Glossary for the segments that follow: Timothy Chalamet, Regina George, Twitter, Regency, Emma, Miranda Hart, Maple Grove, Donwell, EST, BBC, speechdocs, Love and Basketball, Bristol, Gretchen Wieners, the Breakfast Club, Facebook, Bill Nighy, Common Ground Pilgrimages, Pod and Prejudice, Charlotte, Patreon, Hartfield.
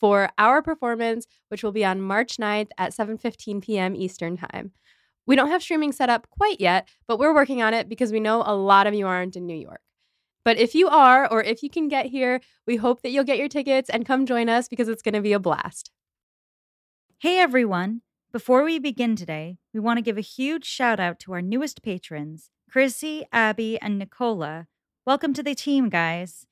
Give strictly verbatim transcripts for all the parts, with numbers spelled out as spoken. for our performance, which will be on March ninth at seven fifteen p.m. Eastern Time. We don't have streaming set up quite yet, but we're working on it because we know a lot of you aren't in New York. But if you are, or if you can get here, we hope that you'll get your tickets and come join us because it's going to be a blast. Hey everyone! Before we begin today, we want to give a huge shout out to our newest patrons, Chrissy, Abby, and Nicola. Welcome to the team, guys.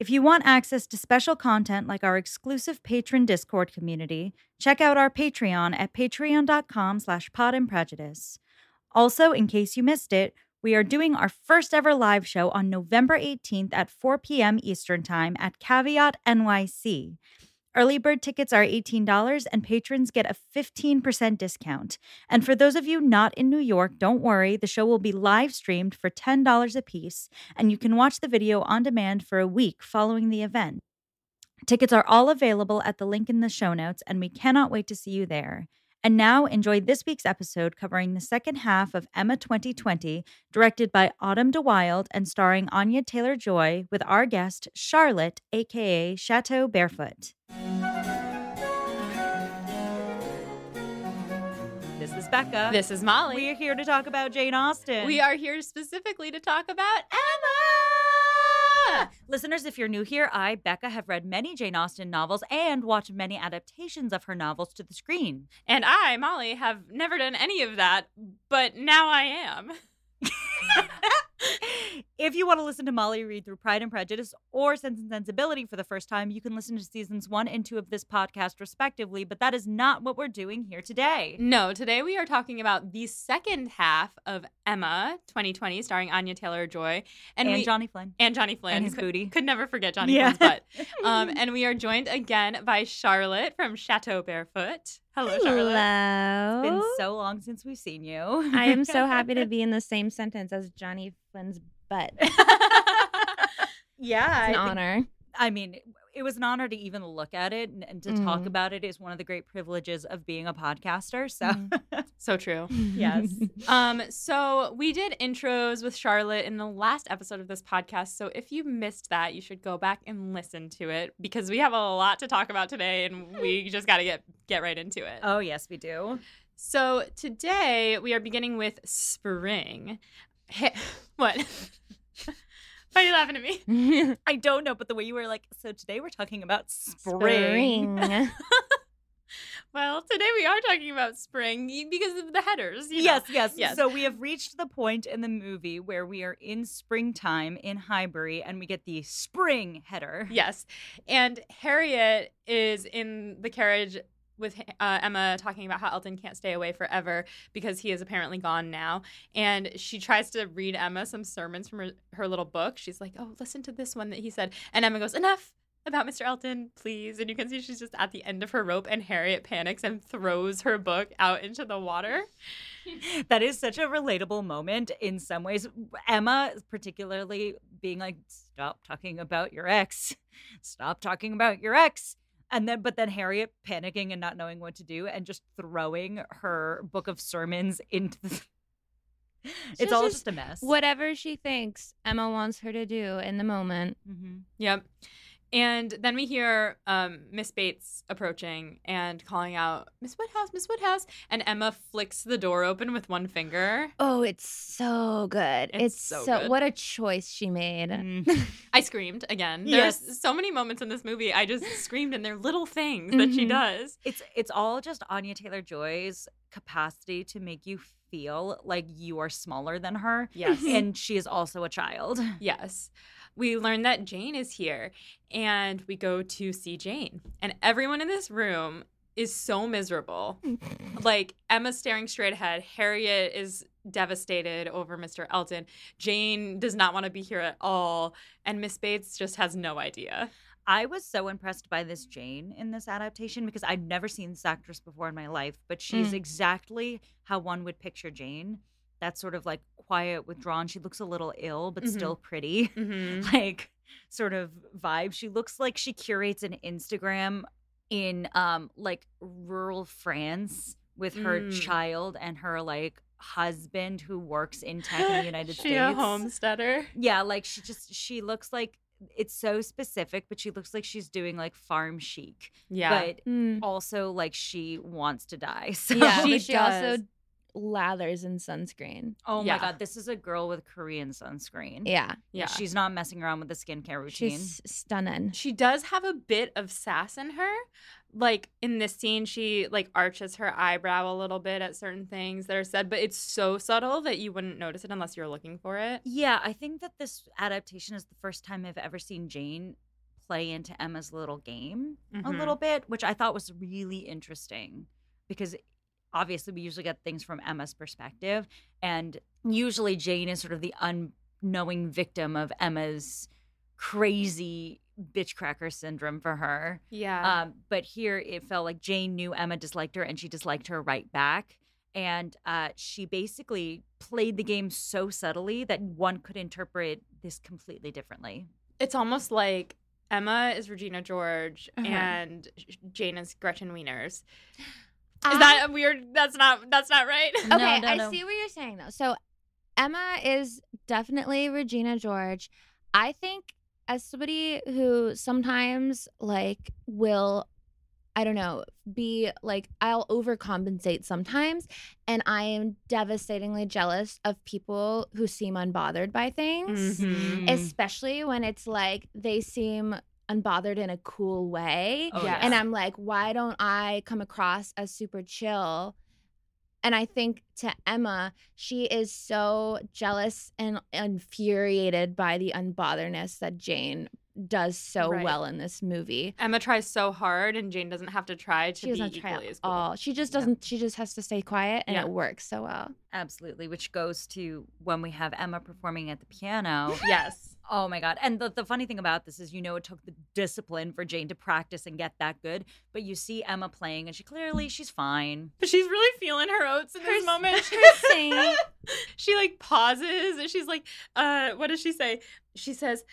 If you want access to special content like our exclusive patron Discord community, check out our Patreon at patreon.com slash pod and prejudice. Also, in case you missed it, we are doing our first ever live show on November eighteenth at four p.m. Eastern Time at Caveat N Y C. Early bird tickets are eighteen dollars and patrons get a fifteen percent discount. And for those of you not in New York, don't worry, the show will be live streamed for ten dollars a piece, and you can watch the video on demand for a week following the event. Tickets are all available at the link in the show notes, and we cannot wait to see you there. And now enjoy this week's episode covering the second half of Emma twenty twenty, directed by Autumn DeWilde and starring Anya Taylor-Joy with our guest Charlotte, aka Chateau Barefoot. This is Becca. This is Molly. We are here to talk about Jane Austen. We are here specifically to talk about Emma! Emma! Listeners, if you're new here, I, Becca, have read many Jane Austen novels and watched many adaptations of her novels to the screen. And I, Molly, have never done any of that, but now I am. If you want to listen to Molly read through Pride and Prejudice or Sense and Sensibility for the first time, you can listen to seasons one and two of this podcast, respectively, but that is not what we're doing here today. No, today we are talking about the second half of Emma twenty twenty, starring Anya Taylor-Joy. And, and we, Johnny Flynn. And Johnny Flynn. And his could, booty. Could never forget Johnny yeah. Flynn's butt. Um, and we are joined again by Charlotte from Chateau Barefoot. Hello, Charlotte. Hello. It's been so long since we've seen you. I am so happy to be in the same sentence as Johnny Flynn's butt. Yeah. It's an I honor. Think, I mean, it was an honor to even look at it, and, and to mm. talk about it is one of the great privileges of being a podcaster. So, mm. so true. Yes. Um. So we did intros with Charlotte in the last episode of this podcast. So if you missed that, you should go back and listen to it because we have a lot to talk about today, and we just got to get. Get right into it. Oh, yes, we do. So today we are beginning with spring. Hey, what? Why are you laughing at me? I don't know, but the way you were like, so today we're talking about spring. spring. Well, today we are talking about spring because of the headers. You know? Yes, yes, yes. So we have reached the point in the movie where we are in springtime in Highbury and we get the spring header. Yes. And Harriet is in the carriage with uh, Emma talking about how Elton can't stay away forever because he is apparently gone now. And she tries to read Emma some sermons from her, her little book. She's like, oh, listen to this one that he said. And Emma goes, enough about Mister Elton, please. And you can see she's just at the end of her rope, and Harriet panics and throws her book out into the water. That is such a relatable moment in some ways. Emma particularly being like, stop talking about your ex. Stop talking about your ex. And then, but then Harriet panicking and not knowing what to do and just throwing her book of sermons into the... It's just, all just, just a mess. Whatever she thinks Emma wants her to do in the moment. Mm-hmm. Yep. And then we hear um, Miss Bates approaching and calling out, Miss Woodhouse, Miss Woodhouse. And Emma flicks the door open with one finger. Oh, it's so good. It's, it's so, so good. What a choice she made. Mm. I screamed again. Yes. There's so many moments in this movie I just screamed, and they're little things that mm-hmm. she does. It's, it's all just Anya Taylor-Joy's capacity to make you feel like you are smaller than her. Yes. And she is also a child. Yes. We learn that Jane is here, and we go to see Jane. And everyone in this room is so miserable. Like, Emma's staring straight ahead. Harriet is devastated over Mister Elton. Jane does not want to be here at all. And Miss Bates just has no idea. I was so impressed by this Jane in this adaptation because I'd never seen this actress before in my life, but she's mm. exactly how one would picture Jane. That's sort of like quiet, withdrawn. She looks a little ill, but mm-hmm. still pretty, mm-hmm. like sort of vibe. She looks like she curates an Instagram in um, like rural France with her mm. child and her like husband who works in tech in the United she States. She a homesteader. Yeah, like she just, she looks like, it's so specific, but she looks like she's doing like farm chic. Yeah. But mm. also like she wants to die. So. Yeah, she, she also lathers in sunscreen. Oh yeah. my God. This is a girl with Korean sunscreen. Yeah. Yeah. She's not messing around with the skincare routine. She's stunning. She does have a bit of sass in her. Like in this scene, she like arches her eyebrow a little bit at certain things that are said, but it's so subtle that you wouldn't notice it unless you're looking for it. Yeah, I think that this adaptation is the first time I've ever seen Jane play into Emma's little game mm-hmm. a little bit, which I thought was really interesting because obviously we usually get things from Emma's perspective, and usually Jane is sort of the unknowing victim of Emma's crazy bitch cracker syndrome for her. Yeah. Um, but here it felt like Jane knew Emma disliked her and she disliked her right back. And uh, she basically played the game so subtly that one could interpret this completely differently. It's almost like Emma is Regina George uh-huh. and Jane is Gretchen Wieners. Is um, that weird? That's not, that's not right. Okay, no, no, I no. see what you're saying though. So Emma is definitely Regina George. I think as somebody who sometimes, like, will, I don't know, be, like, I'll overcompensate sometimes, and I am devastatingly jealous of people who seem unbothered by things, mm-hmm. especially when it's, like, they seem unbothered in a cool way. Oh, yeah. And I'm like, why don't I come across as super chill? And I think to Emma, she is so jealous and infuriated by the unbotheredness that Jane does so right. well in this movie. Emma tries so hard, and Jane doesn't have to try to she be equally try as cool. All. She just doesn't. Yeah. She just has to stay quiet, and yeah. it works so well. Absolutely, which goes to when we have Emma performing at the piano. Yes. Oh my God. And the, the funny thing about this is, you know, it took the discipline for Jane to practice and get that good. But you see Emma playing and she clearly she's fine. But she's really feeling her oats in her, this moment. Her she like pauses and she's like, uh, what does she say? She says,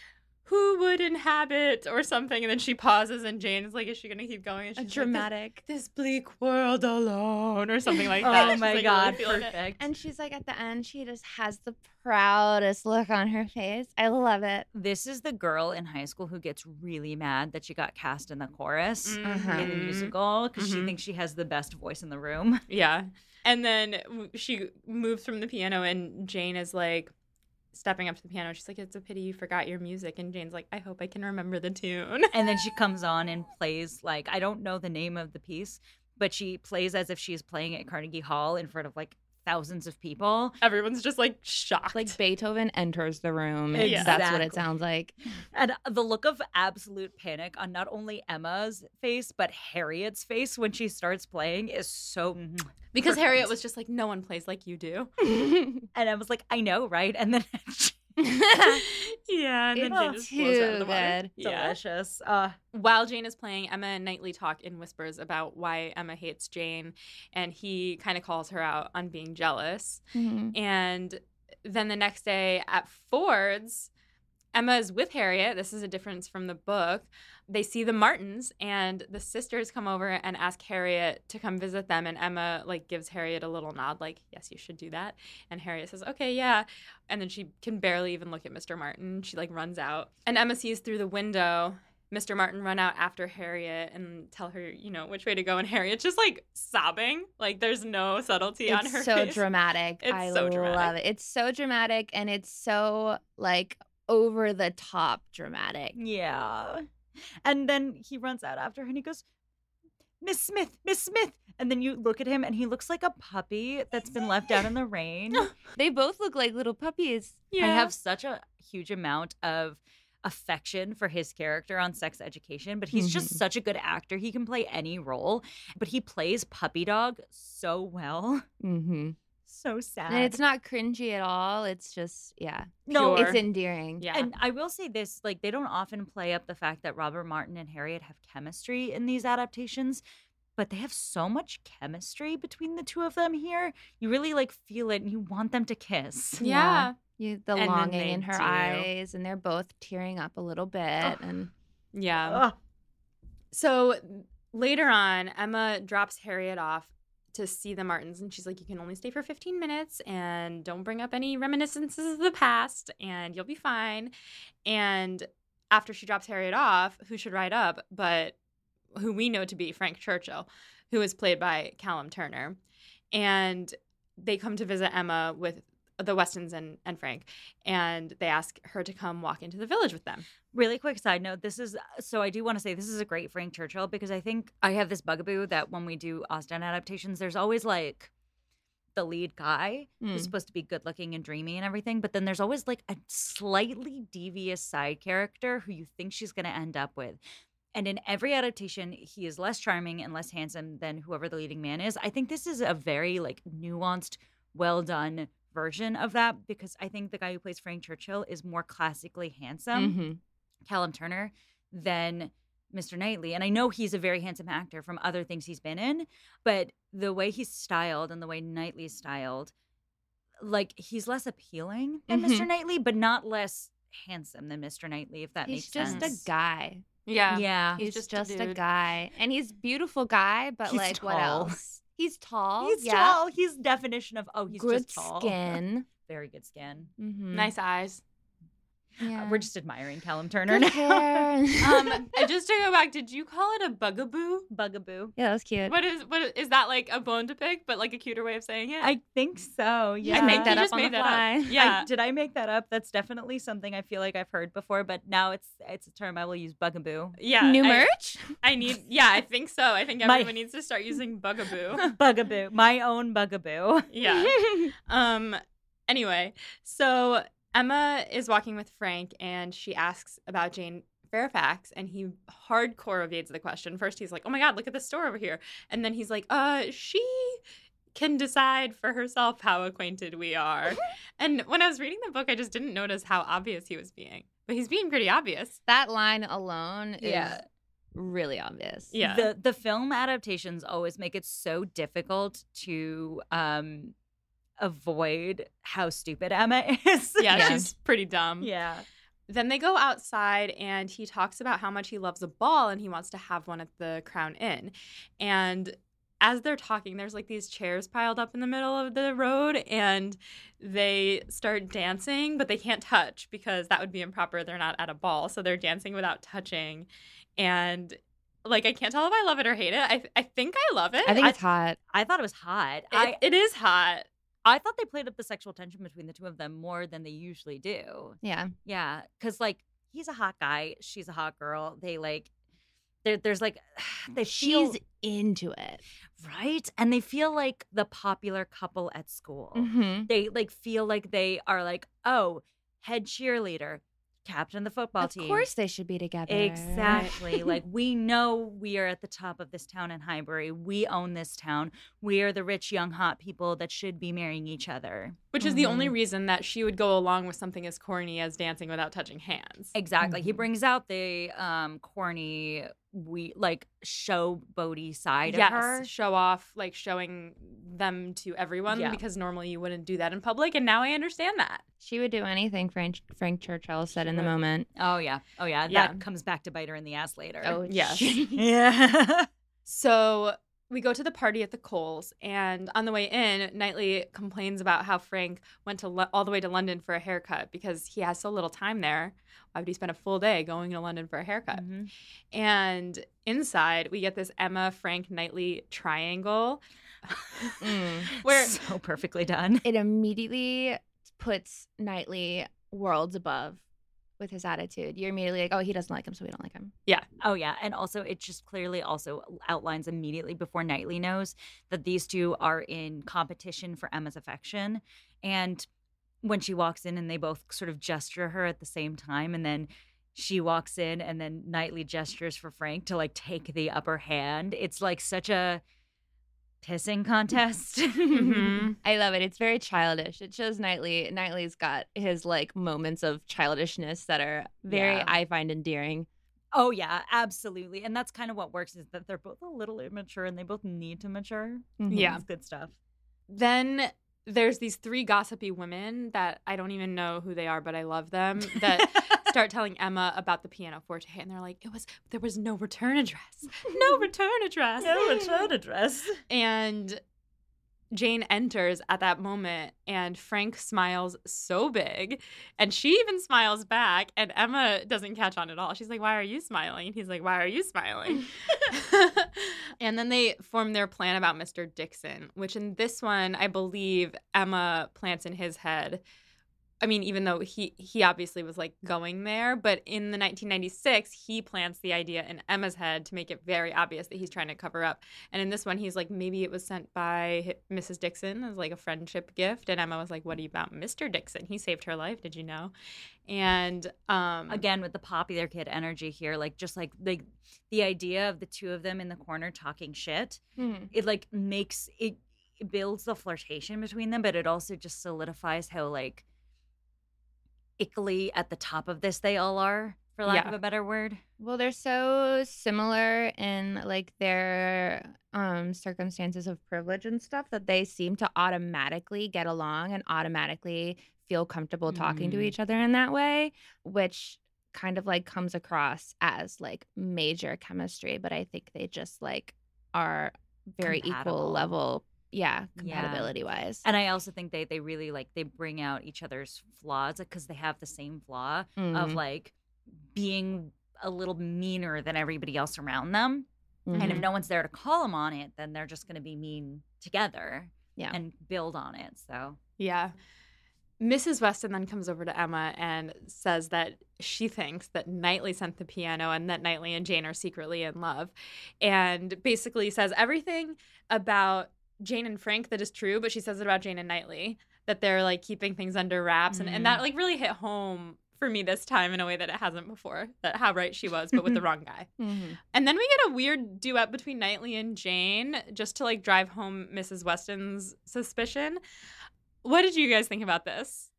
who would inhabit or something? And then she pauses and Jane is like, is she going to keep going? And she's dramatic. Like, this, this bleak world alone or something like that. Oh my like, God, really perfect. And she's like at the end, she just has the proudest look on her face. I love it. This is the girl in high school who gets really mad that she got cast in the chorus mm-hmm. in the musical because mm-hmm. she thinks she has the best voice in the room. Yeah. And then she moves from the piano and Jane is like, stepping up to the piano, she's like, it's a pity you forgot your music. And Jane's like, I hope I can remember the tune. And then she comes on and plays, like, I don't know the name of the piece, but she plays as if she's playing at Carnegie Hall in front of, like, thousands of people. Everyone's just, like, shocked. Like, Beethoven enters the room. Exactly. That's what it sounds like. And the look of absolute panic on not only Emma's face, but Harriet's face when she starts playing is so... Because perfect. Harriet was just like, no one plays like you do. And I was like, I know, right? And then yeah, and then Jane just blows out of the water. Yeah. Delicious. Uh, While Jane is playing, Emma and Knightley talk in whispers about why Emma hates Jane, and he kind of calls her out on being jealous. Mm-hmm. And then the next day at Ford's, Emma is with Harriet. This is a difference from the book. They see the Martins, and the sisters come over and ask Harriet to come visit them. And Emma, like, gives Harriet a little nod, like, yes, you should do that. And Harriet says, okay, yeah. And then she can barely even look at Mister Martin. She, like, runs out. And Emma sees through the window Mister Martin run out after Harriet and tell her, you know, which way to go. And Harriet's just, like, sobbing. Like, there's no subtlety it's on her so face. It's so dramatic. I love dramatic. it. It's so dramatic, and it's so, like... over the top dramatic. Yeah. And then he runs out after her and he goes, Miss Smith, Miss Smith. And then you look at him and he looks like a puppy that's been left out in the rain. They both look like little puppies. Yeah. I have such a huge amount of affection for his character on Sex Education, but he's mm-hmm. just such a good actor. He can play any role, but he plays puppy dog so well. Mm-hmm. So sad. And it's not cringy at all. It's just, yeah. No, pure. It's endearing. Yeah. And I will say this, like, they don't often play up the fact that Robert Martin and Harriet have chemistry in these adaptations, but they have so much chemistry between the two of them here. You really, like, feel it and you want them to kiss. Yeah. yeah. You, the and longing in her do. eyes, and they're both tearing up a little bit. Ugh. And yeah. Ugh. So later on, Emma drops Harriet off to see the Martins, and she's like, you can only stay for fifteen minutes and don't bring up any reminiscences of the past and you'll be fine. And after she drops Harriet off, who should ride up but who we know to be Frank Churchill, who is played by Callum Turner. And they come to visit Emma with the Westons and, and Frank, and they ask her to come walk into the village with them. Really quick side note, this is – so I do want to say this is a great Frank Churchill, because I think I have this bugaboo that when we do Austen adaptations, there's always like the lead guy mm. who's supposed to be good-looking and dreamy and everything, but then there's always like a slightly devious side character who you think she's going to end up with. And in every adaptation, he is less charming and less handsome than whoever the leading man is. I think this is a very like nuanced, well-done – version of that, because I think the guy who plays Frank Churchill is more classically handsome, mm-hmm. Callum Turner, than Mister Knightley. And I know he's a very handsome actor from other things he's been in, but the way he's styled and the way Knightley's styled, like, he's less appealing than mm-hmm. Mister Knightley, but not less handsome than Mister Knightley, if that he's makes sense. He's just a guy. Yeah. Yeah. He's, he's just, just a, a guy. And he's a beautiful guy, but he's like, tall. What else? He's tall. He's yeah. tall. He's definition of, oh, he's good just tall. Good skin. Very good skin. Mm-hmm. Nice eyes. Yeah. Uh, we're just admiring Callum Turner good now. um, just to go back, did you call it a bugaboo? Bugaboo. Yeah, that was cute. What is what is that, like a bone to pick, but like a cuter way of saying it? I think so. Yeah. I make that up on the fly. Yeah. I, did I make that up? That's definitely something I feel like I've heard before, but now it's it's a term I will use, bugaboo. Yeah. New I, merch? I need. Yeah, I think so. I think everyone My, needs to start using bugaboo. Bugaboo. My own bugaboo. Yeah. um. Anyway, so. Emma is walking with Frank, and she asks about Jane Fairfax, and he hardcore evades the question. First, he's like, oh, my God, look at this store over here. And then he's like, uh, she can decide for herself how acquainted we are. And when I was reading the book, I just didn't notice how obvious he was being. But he's being pretty obvious. That line alone is yeah. really obvious. Yeah. The, the film adaptations always make it so difficult to um. avoid how stupid Emma is. Yeah, yeah, she's pretty dumb. Yeah. Then they go outside, and he talks about how much he loves a ball and he wants to have one at the Crown Inn. And as they're talking, there's like these chairs piled up in the middle of the road, and they start dancing, but they can't touch because that would be improper. They're not at a ball, so they're dancing without touching. And like, I can't tell if I love it or hate it. I I think I love it. I think I, it's hot. I thought it was hot. It, I, it is hot. I thought they played up the sexual tension between the two of them more than they usually do. Yeah. Yeah. Because, like, he's a hot guy. She's a hot girl. They, like, there's, like, they feel, she's into it. Right? And they feel like the popular couple at school. Mm-hmm. They, like, feel like they are, like, oh, head cheerleader, captain of the football of team. Of course they should be together. Exactly. Like, we know we are at the top of this town in Highbury. We own this town. We are the rich, young, hot people that should be marrying each other. Which is mm-hmm. the only reason that she would go along with something as corny as dancing without touching hands. Exactly. Mm-hmm. He brings out the um, corny, we like, showboaty side yes, of her. Yes, show off, like, showing them to everyone yeah. because normally you wouldn't do that in public, and now I understand that. She would do anything Frank, Frank Churchill said she in would. the moment. Oh, yeah. Oh, yeah. yeah. That comes back to bite her in the ass later. Oh, yes. yeah. So we go to the party at the Coles, and on the way in, Knightley complains about how Frank went to lo- all the way to London for a haircut because he has so little time there. Why would he spend a full day going to London for a haircut? Mm-hmm. And inside, we get this Emma, Frank, Knightley triangle. mm. where so perfectly done. It immediately puts Knightley worlds above with his attitude. You're immediately like, oh, he doesn't like him, so we don't like him. Yeah. Oh, yeah. And also, it just clearly also outlines immediately before Knightley knows that these two are in competition for Emma's affection. And when she walks in and they both sort of gesture her at the same time, and then she walks in and then Knightley gestures for Frank to, like, take the upper hand. It's, like, such a pissing contest. Mm-hmm. I love it. It's very childish. It shows Knightley. Knightley's got his like moments of childishness that are very, yeah. I find, endearing. Oh, yeah, absolutely. And that's kind of what works, is that they're both a little immature and they both need to mature. Mm-hmm. Yeah. It's good stuff. Then there's these three gossipy women that I don't even know who they are, but I love them, that start telling Emma about the pianoforte. And they're like, it was there was no return address. No return address. No return address. And Jane enters at that moment, and Frank smiles so big, and she even smiles back, and Emma doesn't catch on at all. She's like, why are you smiling? He's like, why are you smiling? And then they form their plan about Mister Dixon, which in this one, I believe Emma plants in his head. I mean, even though he, he obviously was, like, going there, but in the nineteen ninety-six, he plants the idea in Emma's head to make it very obvious that he's trying to cover up. And in this one, he's like, maybe it was sent by Missus Dixon as, like, a friendship gift. And Emma was like, what about Mister Dixon? He saved her life. Did you know? And um, again, with the popular kid energy here, like, just, like, like the idea of the two of them in the corner talking shit, mm-hmm. it, like, makes – it builds the flirtation between them, but it also just solidifies how, like – ickly at the top of this they all are, for lack yeah. of a better word. Well, they're so similar in like their um circumstances of privilege and stuff that they seem to automatically get along and automatically feel comfortable talking mm. to each other in that way, which kind of like comes across as like major chemistry, but I think they just like are very compatible. Equal level Yeah, compatibility-wise. Yeah. And I also think they, they really, like, they bring out each other's flaws because like, they have the same flaw mm-hmm. of, like, being a little meaner than everybody else around them. Mm-hmm. And if no one's there to call them on it, then they're just going to be mean together yeah. and build on it, so. Yeah. Missus Weston then comes over to Emma and says that she thinks that Knightley sent the piano and that Knightley and Jane are secretly in love, and basically says everything about Jane and Frank that is true, but she says it about Jane and Knightley, that they're like keeping things under wraps, and, mm. and that like really hit home for me this time in a way that it hasn't before, that how right she was, but with the wrong guy. Mm-hmm. And then we get a weird duet between Knightley and Jane just to like drive home Missus Weston's suspicion. What did you guys think about this?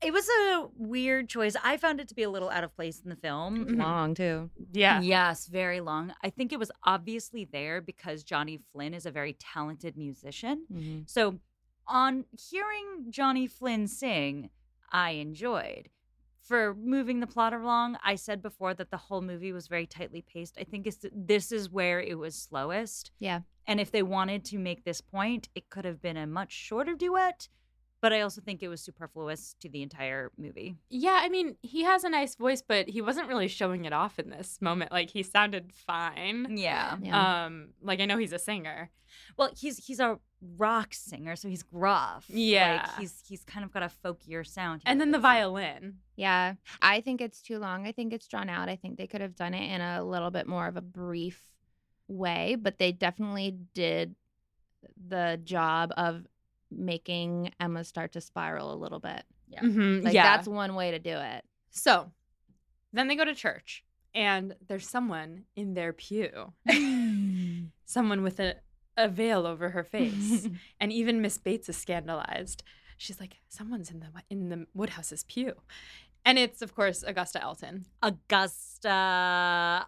It was a weird choice. I found it to be a little out of place in the film. Mm-hmm. Long, too. Yeah. Yes, very long. I think it was obviously there because Johnny Flynn is a very talented musician. Mm-hmm. So on hearing Johnny Flynn sing, I enjoyed. For moving the plot along, I said before that the whole movie was very tightly paced. I think it's, this is where it was slowest. Yeah. And if they wanted to make this point, it could have been a much shorter duet. But I also think it was superfluous to the entire movie. Yeah, I mean, he has a nice voice, but he wasn't really showing it off in this moment. Like, he sounded fine. Yeah. yeah. Um, like, I know he's a singer. Well, he's he's a rock singer, so he's gruff. Yeah. Like, he's, he's kind of got a folkier sound. And then the violin. Yeah. I think it's too long. I think it's drawn out. I think they could have done it in a little bit more of a brief way, but they definitely did the job of making Emma start to spiral a little bit. Yeah. Mm-hmm. Like, yeah. that's one way to do it. So then they go to church, and there's someone in their pew. Someone with a, a veil over her face. And even Miss Bates is scandalized. She's like, someone's in the in the Woodhouse's pew. And it's, of course, Augusta Elton. Augusta,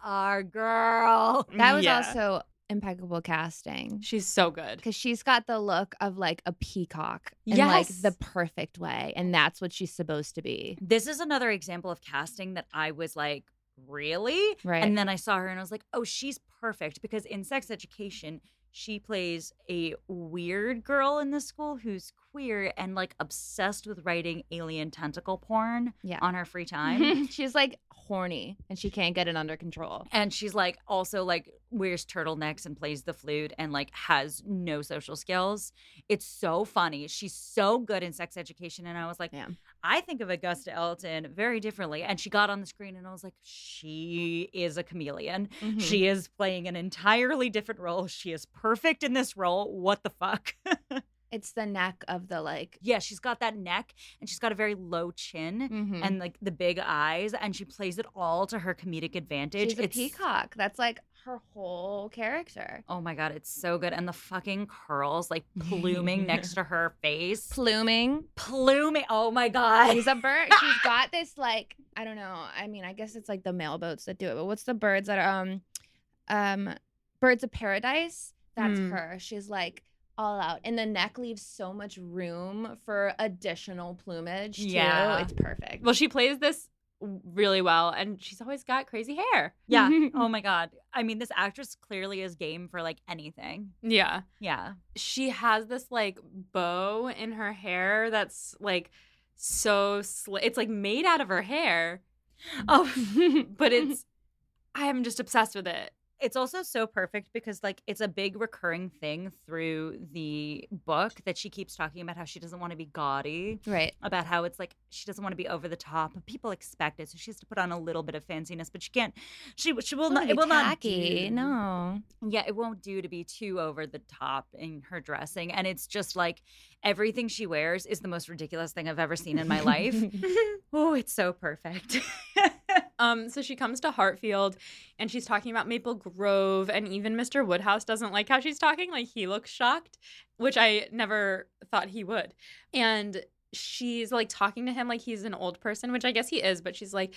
our girl. That was yeah. also impeccable casting. She's so good. Because she's got the look of like a peacock in yes. like the perfect way. And that's what she's supposed to be. This is another example of casting that I was like, really? Right. And then I saw her and I was like, oh, she's perfect. Because in Sex Education, she plays a weird girl in the school who's queer and like obsessed with writing alien tentacle porn yeah. on her free time. She's like horny and she can't get it under control. And she's like also like wears turtlenecks and plays the flute and like has no social skills. It's so funny. She's so good in Sex Education. And I was like, yeah. I think of Augusta Elton very differently. And she got on the screen and I was like, she is a chameleon. Mm-hmm. She is playing an entirely different role. She is perfect in this role. What the fuck? It's the neck of the, like... Yeah, she's got that neck, and she's got a very low chin, mm-hmm. and, like, the big eyes, and she plays it all to her comedic advantage. She's it's... a peacock. That's, like, her whole character. Oh my God, it's so good. And the fucking curls, like pluming next to her face. Pluming. Pluming. Oh my God. She's a bird. She's got this, like, I don't know. I mean, I guess it's like the mail boats that do it. But what's the birds that are, um, um, Birds of Paradise? That's mm. her. She's like all out. And the neck leaves so much room for additional plumage too. Yeah. It's perfect. Well, she plays this really well, and she's always got crazy hair. Yeah. Oh my God. I mean, this actress clearly is game for like anything. Yeah. Yeah. She has this like bow in her hair that's like so sl- it's like made out of her hair. Oh, but it's I am just obsessed with it. It's also so perfect because, like, it's a big recurring thing through the book that she keeps talking about how she doesn't want to be gaudy. Right. About how it's, like, she doesn't want to be over the top. People expect it, so she has to put on a little bit of fanciness. But she can't. She she will not. It will tacky. not. Do, no. Yeah, it won't do to be too over the top in her dressing. And it's just, like, everything she wears is the most ridiculous thing I've ever seen in my life. Oh, it's so perfect. Um, so she comes to Hartfield, and she's talking about Maple Grove, and even Mister Woodhouse doesn't like how she's talking. Like, he looks shocked, which I never thought he would. And she's, like, talking to him like he's an old person, which I guess he is, but she's like,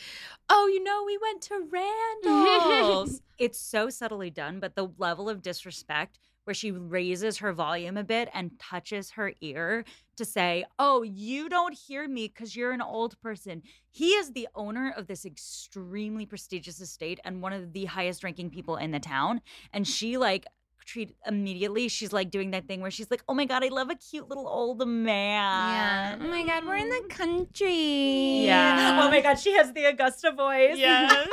oh, you know, we went to Randall's. It's so subtly done, but the level of disrespect where she raises her volume a bit and touches her ear to say, oh, you don't hear me because you're an old person. He is the owner of this extremely prestigious estate and one of the highest ranking people in the town. And she, like, treat immediately, she's, like, doing that thing where she's like, oh, my God, I love a cute little old man. Yeah. Oh, my God, we're in the country. Yeah. Oh, my God, she has the Augusta voice. Yes.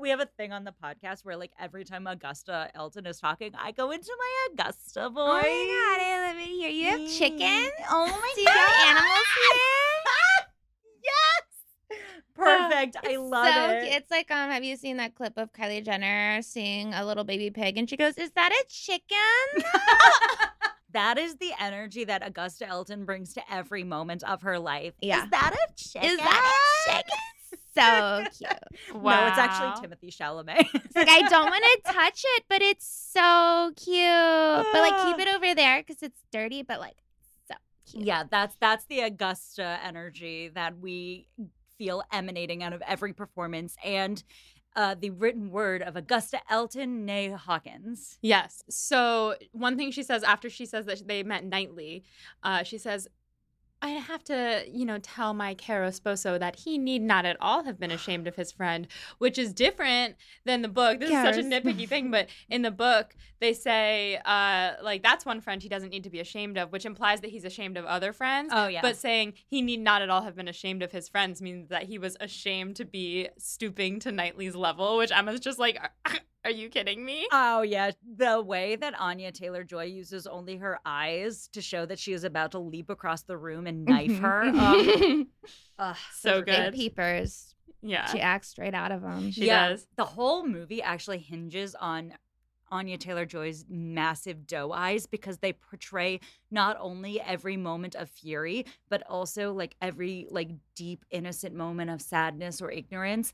We have a thing on the podcast where, like, every time Augusta Elton is talking, I go into my Augusta voice. Oh, my God, I love it here. You have chicken? Oh, my Do God. Do you have animals here? Yes. Perfect. Oh, I love so it. Cute. It's like, um, have you seen that clip of Kylie Jenner seeing a little baby pig? And she goes, is that a chicken? That is the energy that Augusta Elton brings to every moment of her life. Yeah. Is that a chicken? Is that a chicken? So cute. Wow. No, it's actually Timothy Chalamet. It's like, I don't want to touch it, but it's so cute. But, like, keep it over there because it's dirty, but, like, so cute. Yeah, that's that's the Augusta energy that we feel emanating out of every performance and uh, the written word of Augusta Elton, nay Hawkins. Yes. So one thing she says after she says that they met Knightley, uh, she says, I have to, you know, tell my caro sposo that he need not at all have been ashamed of his friend, which is different than the book. This Cares. Is such a nitpicky thing, but in the book, they say, uh, like, that's one friend he doesn't need to be ashamed of, which implies that he's ashamed of other friends. Oh, yeah. But saying he need not at all have been ashamed of his friends means that he was ashamed to be stooping to Knightley's level, which Emma's just like... Are you kidding me? Oh, yeah. The way that Anya Taylor-Joy uses only her eyes to show that she is about to leap across the room and knife her. um, uh, so good. Big peepers. Yeah. She acts straight out of them. She yeah. does. The whole movie actually hinges on Anya Taylor-Joy's massive doe eyes because they portray not only every moment of fury, but also, like, every, like, deep, innocent moment of sadness or ignorance.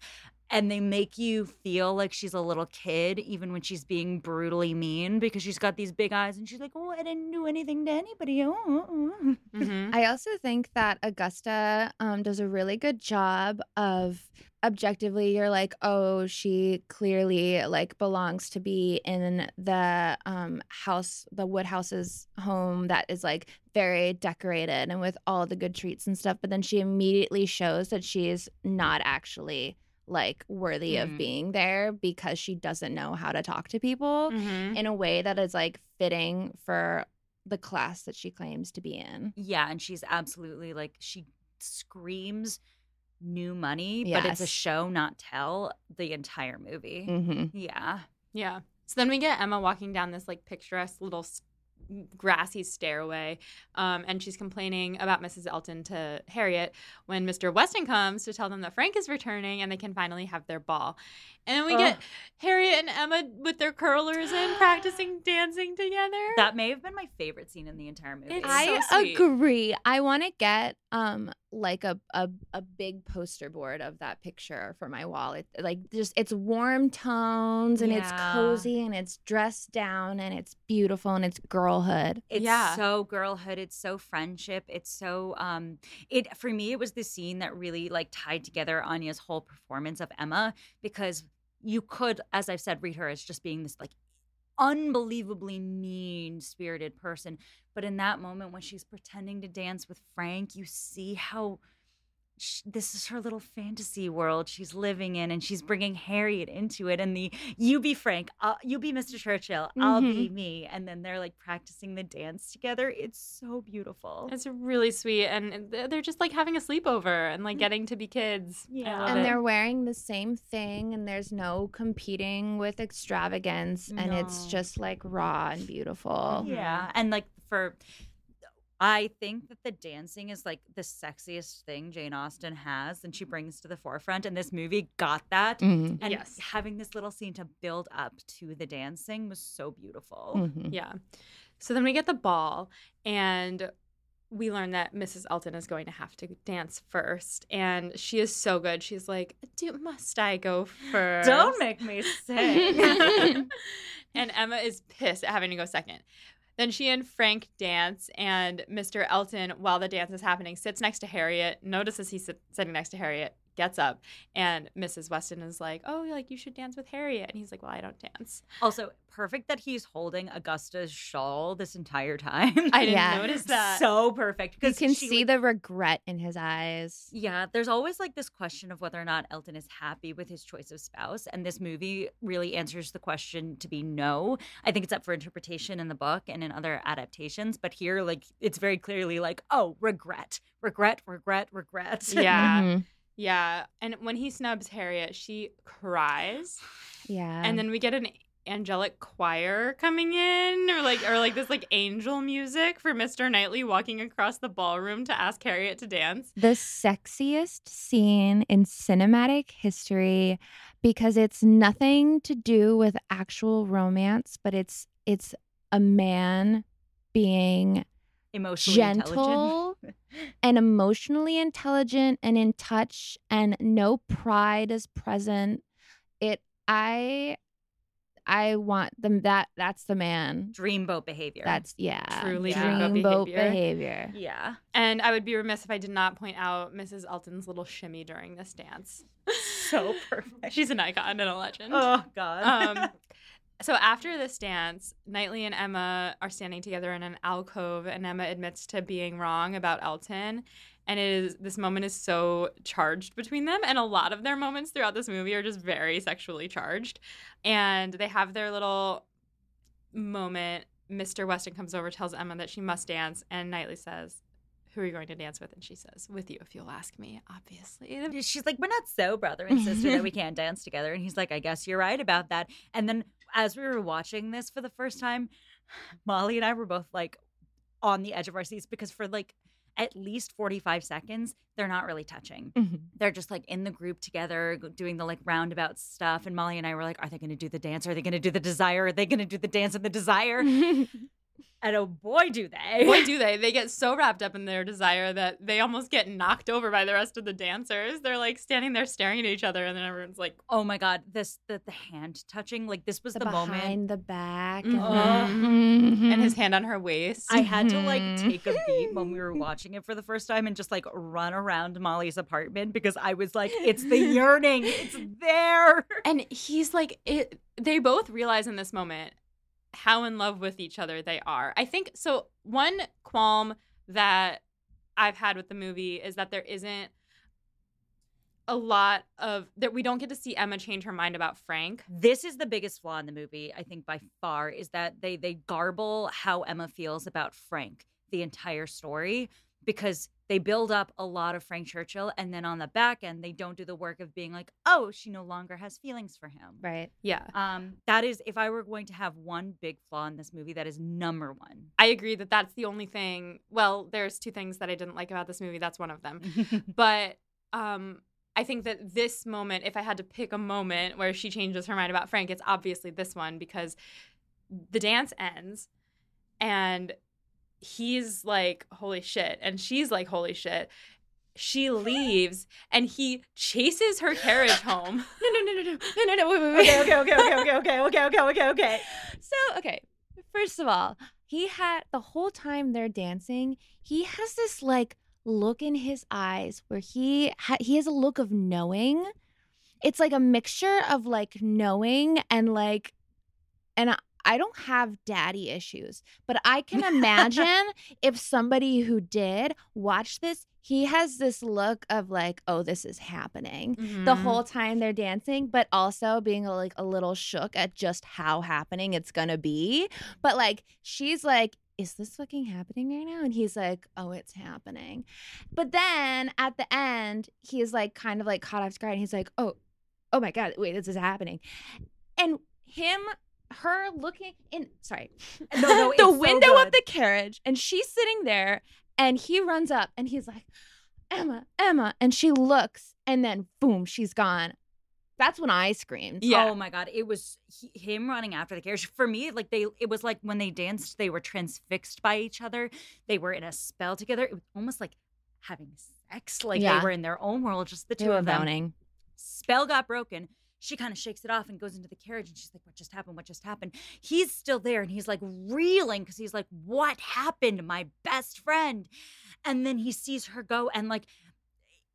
And they make you feel like she's a little kid, even when she's being brutally mean, because she's got these big eyes and she's like, oh, I didn't do anything to anybody. Oh, oh, oh. Mm-hmm. I also think that Augusta um, does a really good job of objectively, you're like, oh, she clearly, like, belongs to be in the um, house, the Woodhouse's home that is, like, very decorated and with all the good treats and stuff. But then she immediately shows that she's not actually, like, worthy mm-hmm. of being there because she doesn't know how to talk to people mm-hmm. in a way that is, like, fitting for the class that she claims to be in. Yeah, and she's absolutely, like, she screams new money, yes. but it's a show, not tell, the entire movie. Mm-hmm. Yeah. Yeah. So then we get Emma walking down this, like, picturesque little grassy stairway, um, and she's complaining about Missus Elton to Harriet when Mister Weston comes to tell them that Frank is returning and they can finally have their ball. And then we oh. get Harriet and Emma with their curlers in practicing dancing together. That may have been my favorite scene in the entire movie. It's I so sweet. agree. I want to get um like a, a a big poster board of that picture for my wall. It, like just it's warm tones and yeah. it's cozy and it's dressed down and it's beautiful and it's girlhood. It's yeah. so girlhood. It's so friendship. It's so um. It for me it was the scene that really like tied together Anya's whole performance of Emma, because you could, as I've said, read her as just being this like unbelievably mean-spirited person. But in that moment when she's pretending to dance with Frank, you see how she, this is her little fantasy world she's living in, and she's bringing Harriet into it. And the, you be Frank, I'll, you be Mister Churchill, mm-hmm. I'll be me. And then they're like practicing the dance together. It's so beautiful. It's really sweet. And they're just like having a sleepover and like getting to be kids. Yeah. And it. They're wearing the same thing, and there's no competing with extravagance. No. And it's just like raw and beautiful. Yeah. And like for... I think that the dancing is like the sexiest thing Jane Austen has, and she brings to the forefront. And this movie got that. Mm-hmm. And yes. having this little scene to build up to the dancing was so beautiful. Mm-hmm. Yeah. So then we get the ball, and we learn that Missus Elton is going to have to dance first. And she is so good. She's like, "Do must I go first? Don't make me sing." And Emma is pissed at having to go second. Then she and Frank dance, and Mister Elton, while the dance is happening, sits next to Harriet, notices he's sit- sitting next to Harriet, gets up, and Missus Weston is like, "Oh, like you should dance with Harriet." And he's like, "Well, I don't dance." Also, perfect that he's holding Augusta's shawl this entire time. I didn't yeah. notice that. So perfect. You can she, see the regret in his eyes. Yeah, there's always like this question of whether or not Elton is happy with his choice of spouse, and this movie really answers the question to be no. I think it's up for interpretation in the book and in other adaptations, but here, like, it's very clearly like, oh, regret, regret, regret, regret. Yeah. Mm-hmm. Yeah. And when he snubs Harriet, she cries. Yeah. And then we get an angelic choir coming in, or like or like this like angel music for Mister Knightley walking across the ballroom to ask Harriet to dance. The sexiest scene in cinematic history, because it's nothing to do with actual romance, but it's it's a man being emotionally gentle and emotionally intelligent and in touch, and no pride is present. It I I want them that that's the man. Dreamboat behavior. That's yeah. Truly yeah. dreamboat behavior. behavior. Yeah. And I would be remiss if I did not point out Missus Elton's little shimmy during this dance. So perfect. She's an icon and a legend. Oh God. Um So after this dance, Knightley and Emma are standing together in an alcove, and Emma admits to being wrong about Elton. And it is this moment is so charged between them, and a lot of their moments throughout this movie are just very sexually charged. And they have their little moment. Mister Weston comes over, tells Emma that she must dance, and Knightley says, "Who are you going to dance with?" And she says, "With you, if you'll ask me, obviously." She's like, "We're not so brother and sister that we can't dance together." And he's like, "I guess you're right about that." And then as we were watching this for the first time, Molly and I were both like on the edge of our seats, because for like at least forty-five seconds, they're not really touching. Mm-hmm. They're just like in the group together doing the like roundabout stuff. And Molly and I were like, are they going to do the dance? Are they going to do the desire? Are they going to do the dance and the desire? And oh boy, do they. Boy, do they. They get so wrapped up in their desire that they almost get knocked over by the rest of the dancers. They're like standing there staring at each other, and then everyone's like, oh my God, this, the, the hand touching. Like this was the, the behind moment. Behind the back. Mm-hmm. And, mm-hmm. and his hand on her waist. I had to like take a beat when we were watching it for the first time and just like run around Molly's apartment, because I was like, it's the yearning. It's there. And he's like, it, they both realize in this moment how in love with each other they are. I think so. One qualm that I've had with the movie is that there isn't a lot of that. We don't get to see Emma change her mind about Frank. This is the biggest flaw in the movie, I think, by far, is that they they garble how Emma feels about Frank the entire story, because they build up a lot of Frank Churchill, and then on the back end, they don't do the work of being like, oh, she no longer has feelings for him. Right. Yeah. Um, that is, if I were going to have one big flaw in this movie, that is number one. I agree that that's the only thing. Well, there's two things that I didn't like about this movie. That's one of them. But um, I think that this moment, if I had to pick a moment where she changes her mind about Frank, it's obviously this one, because the dance ends and he's like, holy shit. And she's like, holy shit. she leaves and he chases her carriage home. No, no, no, no, no, no, no, no, wait, wait, wait. Okay, okay, okay, okay, okay, okay, okay, okay, okay. So, okay, first of all, he had, the whole time they're dancing, he has this, like, look in his eyes where he ha- he has a look of knowing. It's like a mixture of, like, knowing and, like, and I, I don't have daddy issues, but I can imagine if somebody who did watch this, he has this look of like, oh, this is happening mm-hmm. the whole time they're dancing, but also being like a little shook at just how happening it's going to be. But like, she's like, is this fucking happening right now? And he's like, oh, it's happening. But then at the end, he's like kind of like caught off guard and he's like, oh, oh my God, wait, this is happening. And him... her looking in, sorry, no, no, the window so of the carriage, and she's sitting there, and he runs up, and he's like, Emma, Emma, and she looks, and then boom, she's gone. That's when I screamed. Yeah. Oh my God, it was he, him running after the carriage. For me, like they, it was like when they danced, they were transfixed by each other. They were in a spell together. It was almost like having sex. Like yeah. they were in their own world, just the two they were of them. Boning. Spell got broken. She kind of shakes it off and goes into the carriage and she's like, what just happened? What just happened? He's still there and he's like reeling because he's like, what happened? My best friend. And then he sees her go and like,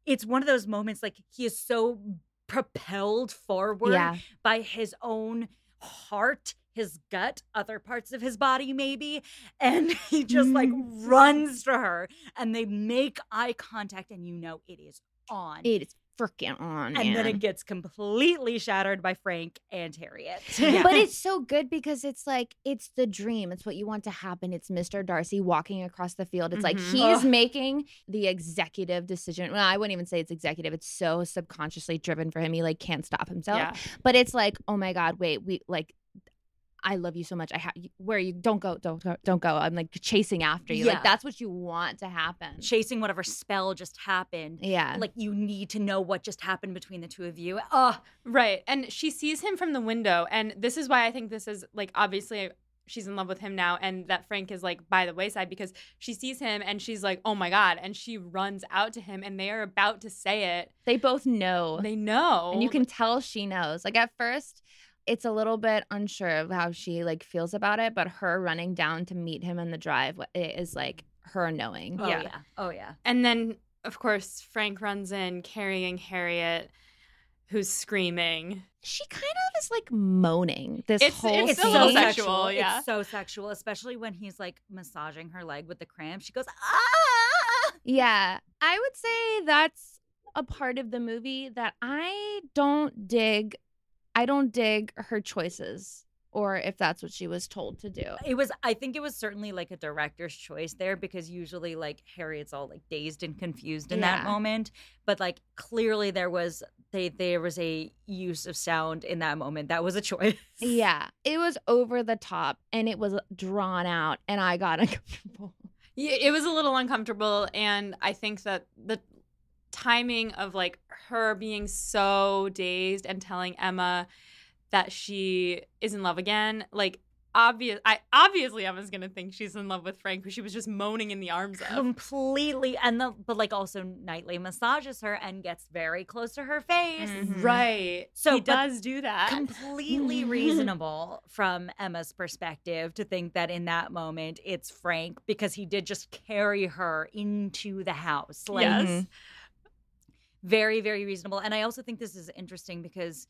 it's one of those moments like he is so propelled forward yeah. by his own heart, his gut, other parts of his body maybe. And he just like runs to her and they make eye contact and you know it is on. It is freaking on. And man. Then it gets completely shattered by Frank and Harriet. Yeah. But it's so good because it's like, it's the dream. It's what you want to happen. It's Mister Darcy walking across the field. It's mm-hmm. like he's oh. making the executive decision. Well, I wouldn't even say it's executive. It's so subconsciously driven for him. He like can't stop himself. Yeah. But it's like, oh my God, wait, we like, I love you so much. I have where you don't go, don't go, don't go. I'm like chasing after you. Yeah. Like that's what you want to happen. Chasing whatever spell just happened. Yeah. Like you need to know what just happened between the two of you. Oh, right. And she sees him from the window. And this is why I think this is like, obviously she's in love with him now. And that Frank is like by the wayside because she sees him and she's like, oh my God. And she runs out to him and they are about to say it. They both know. They know. And you can tell she knows. Like at first, it's a little bit unsure of how she like feels about it, but her running down to meet him in the drive is like her knowing. Oh yeah. yeah. Oh yeah. And then of course Frank runs in carrying Harriet, who's screaming. She kind of is like moaning this it's, whole it's scene. So sexual, yeah. It's so sexual, especially when he's like massaging her leg with the cramp. She goes, ah. Yeah. I would say that's a part of the movie that I don't dig. I don't dig her choices or if that's what she was told to do. It was, I think it was certainly like a director's choice there because usually like Harriet's all like dazed and confused in yeah. that moment. But like clearly there was, they, there was a use of sound in that moment. That was a choice. Yeah. It was over the top and it was drawn out and I got uncomfortable. Yeah, it was a little uncomfortable. And I think that the timing of like her being so dazed and telling Emma that she is in love again, like obvious I obviously Emma's gonna think she's in love with Frank, who she was just moaning in the arms of completely. And the but like also Knightley massages her and gets very close to her face. Mm-hmm. Right. So he does do that. Completely reasonable from Emma's perspective to think that in that moment it's Frank because he did just carry her into the house. Like yes. Mm-hmm. Very, very reasonable. And I also think this is interesting because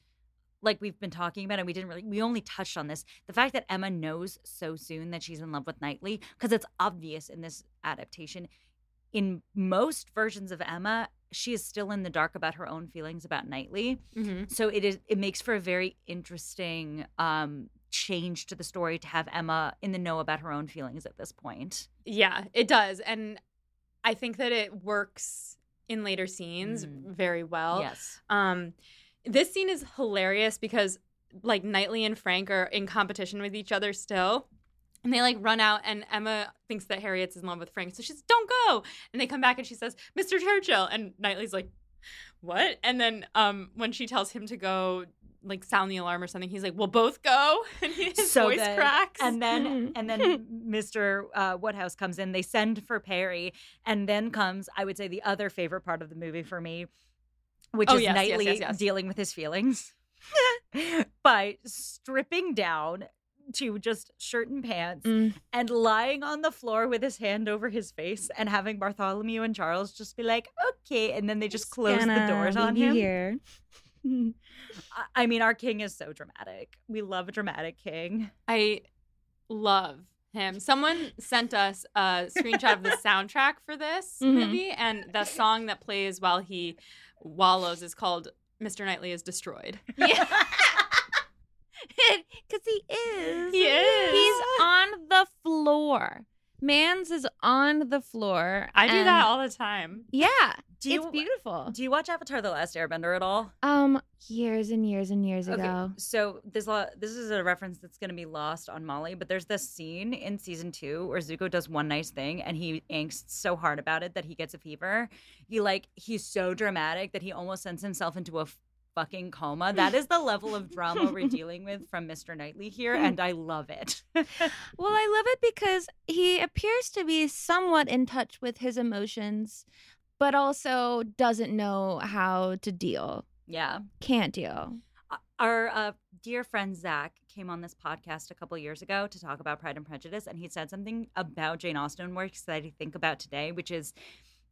like we've been talking about and we didn't really, we only touched on this. The fact that Emma knows so soon that she's in love with Knightley, because it's obvious in this adaptation. In most versions of Emma, she is still in the dark about her own feelings about Knightley. Mm-hmm. So it is it makes for a very interesting um, change to the story to have Emma in the know about her own feelings at this point. Yeah, it does. And I think that it works in later scenes mm. very well. Yes. Um, this scene is hilarious because like Knightley and Frank are in competition with each other still. And they like run out and Emma thinks that Harriet's in love with Frank. So she says, don't go. And they come back and she says, Mister Churchill. And Knightley's like, what? And then um, when she tells him to go like sound the alarm or something, he's like, we'll both go. And his so voice then, cracks. And then mm-hmm. and then Mister Uh, Woodhouse comes in. They send for Perry. And then comes, I would say, the other favorite part of the movie for me, which oh, is yes, Knightley yes, yes, yes. dealing with his feelings by stripping down to just shirt and pants mm. and lying on the floor with his hand over his face and having Bartholomew and Charles just be like, okay. And then they just close the doors on him. Here. I mean, our king is so dramatic. We love a dramatic king. I love him. Someone sent us a screenshot of the soundtrack for this mm-hmm. movie, and the song that plays while he wallows is called Mister Knightley is Destroyed. Yeah. Because he is. He is. He's on the floor. Mans is on the floor. I do that all the time. Yeah. Do you, it's beautiful. Do you watch Avatar: The Last Airbender at all? Um, years and years and years okay. ago. So this lo- this is a reference that's going to be lost on Molly, but there's this scene in season two where Zuko does one nice thing and he angsts so hard about it that he gets a fever. He like he's so dramatic that he almost sends himself into a f- fucking coma. That is the level of drama we're dealing with from Mister Knightley here, and I love it. Well, I love it because he appears to be somewhat in touch with his emotions, but also doesn't know how to deal. Yeah. Can't deal. Our uh, dear friend Zach came on this podcast a couple years ago to talk about Pride and Prejudice, and he said something about Jane Austen works that I think about today, which is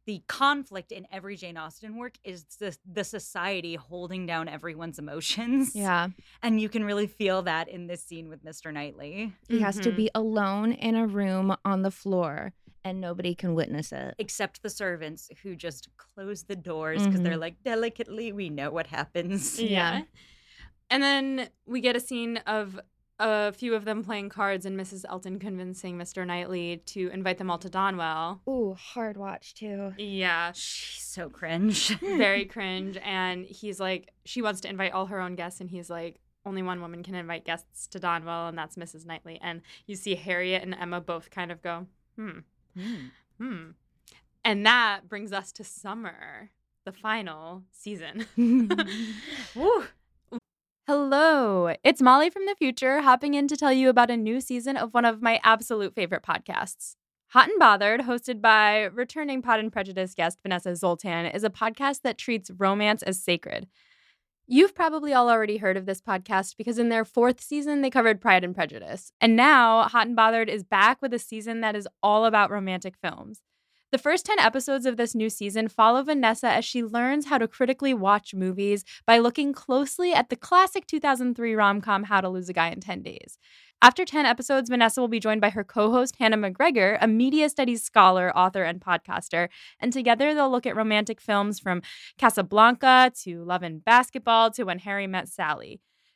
the conflict in every Jane Austen work is the, the society holding down everyone's emotions. Yeah. And you can really feel that in this scene with Mister Knightley. He mm-hmm. has to be alone in a room on the floor, and nobody can witness it. Except the servants, who just close the doors because mm-hmm. they're like, delicately, we know what happens. Yeah. yeah. And then we get a scene of a few of them playing cards and Missus Elton convincing Mister Knightley to invite them all to Donwell. Ooh, hard watch, too. Yeah. She's so cringe. Very cringe. And he's like, she wants to invite all her own guests, and he's like, only one woman can invite guests to Donwell, and that's Missus Knightley. And you see Harriet and Emma both kind of go, hmm, mm. hmm. And that brings us to summer, the final season. Woo! Hello, it's Molly from the future hopping in to tell you about a new season of one of my absolute favorite podcasts. Hot and Bothered, hosted by returning Pod and Prejudice guest Vanessa Zoltan, is a podcast that treats romance as sacred. You've probably all already heard of this podcast because in their fourth season, they covered Pride and Prejudice. And now Hot and Bothered is back with a season that is all about romantic films. The first ten episodes of this new season follow Vanessa as she learns how to critically watch movies by looking closely at the classic two thousand three rom-com How to Lose a Guy in ten days. After ten episodes, Vanessa will be joined by her co-host Hannah McGregor, a media studies scholar, author, and podcaster, and together they'll look at romantic films from Casablanca to Love and Basketball to When Harry Met Sally.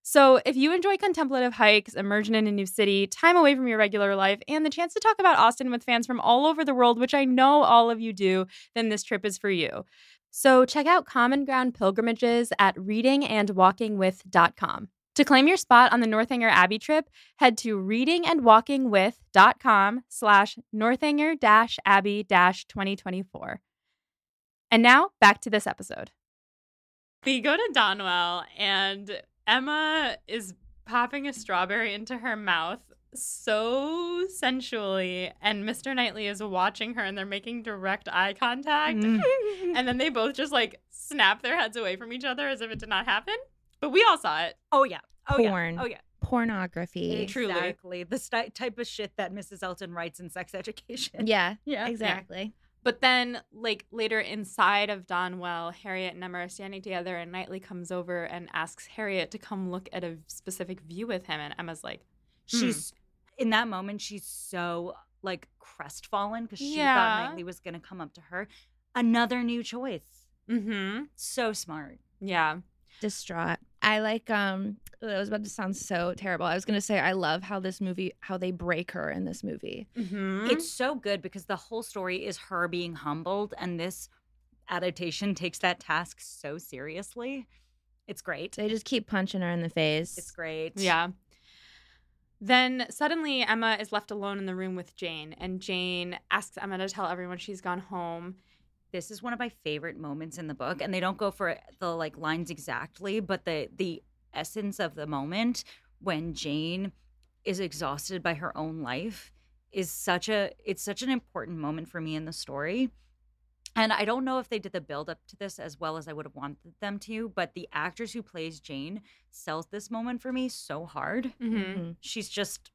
So if you enjoy contemplative hikes, immersion in a new city, time away from your regular life, and the chance to talk about Austen with fans from all over the world, which I know all of you do, then this trip is for you. So check out Common Ground Pilgrimages at reading and walking with dot com. To claim your spot on the Northanger Abbey trip, head to reading and walking with dot com slash northanger dash abbey dash twenty twenty-four. And now, back to this episode. We go to Donwell, and Emma is popping a strawberry into her mouth so sensually, and Mister Knightley is watching her, and they're making direct eye contact. Mm. And then they both just, like, snap their heads away from each other as if it did not happen. But we all saw it. Oh, yeah. Oh, Porn. Yeah. Oh, yeah. Pornography. Exactly. Truly. The st- type of shit that Missus Elton writes in Sex Education. Yeah. Yeah. Exactly. Yeah. But then, like, later inside of Donwell, Harriet and Emma are standing together, and Knightley comes over and asks Harriet to come look at a specific view with him. And Emma's like, she's hmm. in that moment, she's so, like, crestfallen because she yeah. thought Knightley was going to come up to her. Another new choice. Mm-hmm. So smart. Yeah. Distraught. I like, um, that was about to sound so terrible. I was going to say, I love how this movie, how they break her in this movie. Mm-hmm. It's so good because the whole story is her being humbled, and this adaptation takes that task so seriously. It's great. They just keep punching her in the face. It's great. Yeah. Then suddenly Emma is left alone in the room with Jane, and Jane asks Emma to tell everyone she's gone home. This is one of my favorite moments in the book, and they don't go for the like lines exactly, but the the essence of the moment when Jane is exhausted by her own life is such a it's such an important moment for me in the story. And I don't know if they did the build up to this as well as I would have wanted them to, but the actress who plays Jane sells this moment for me so hard. Mm-hmm. She's just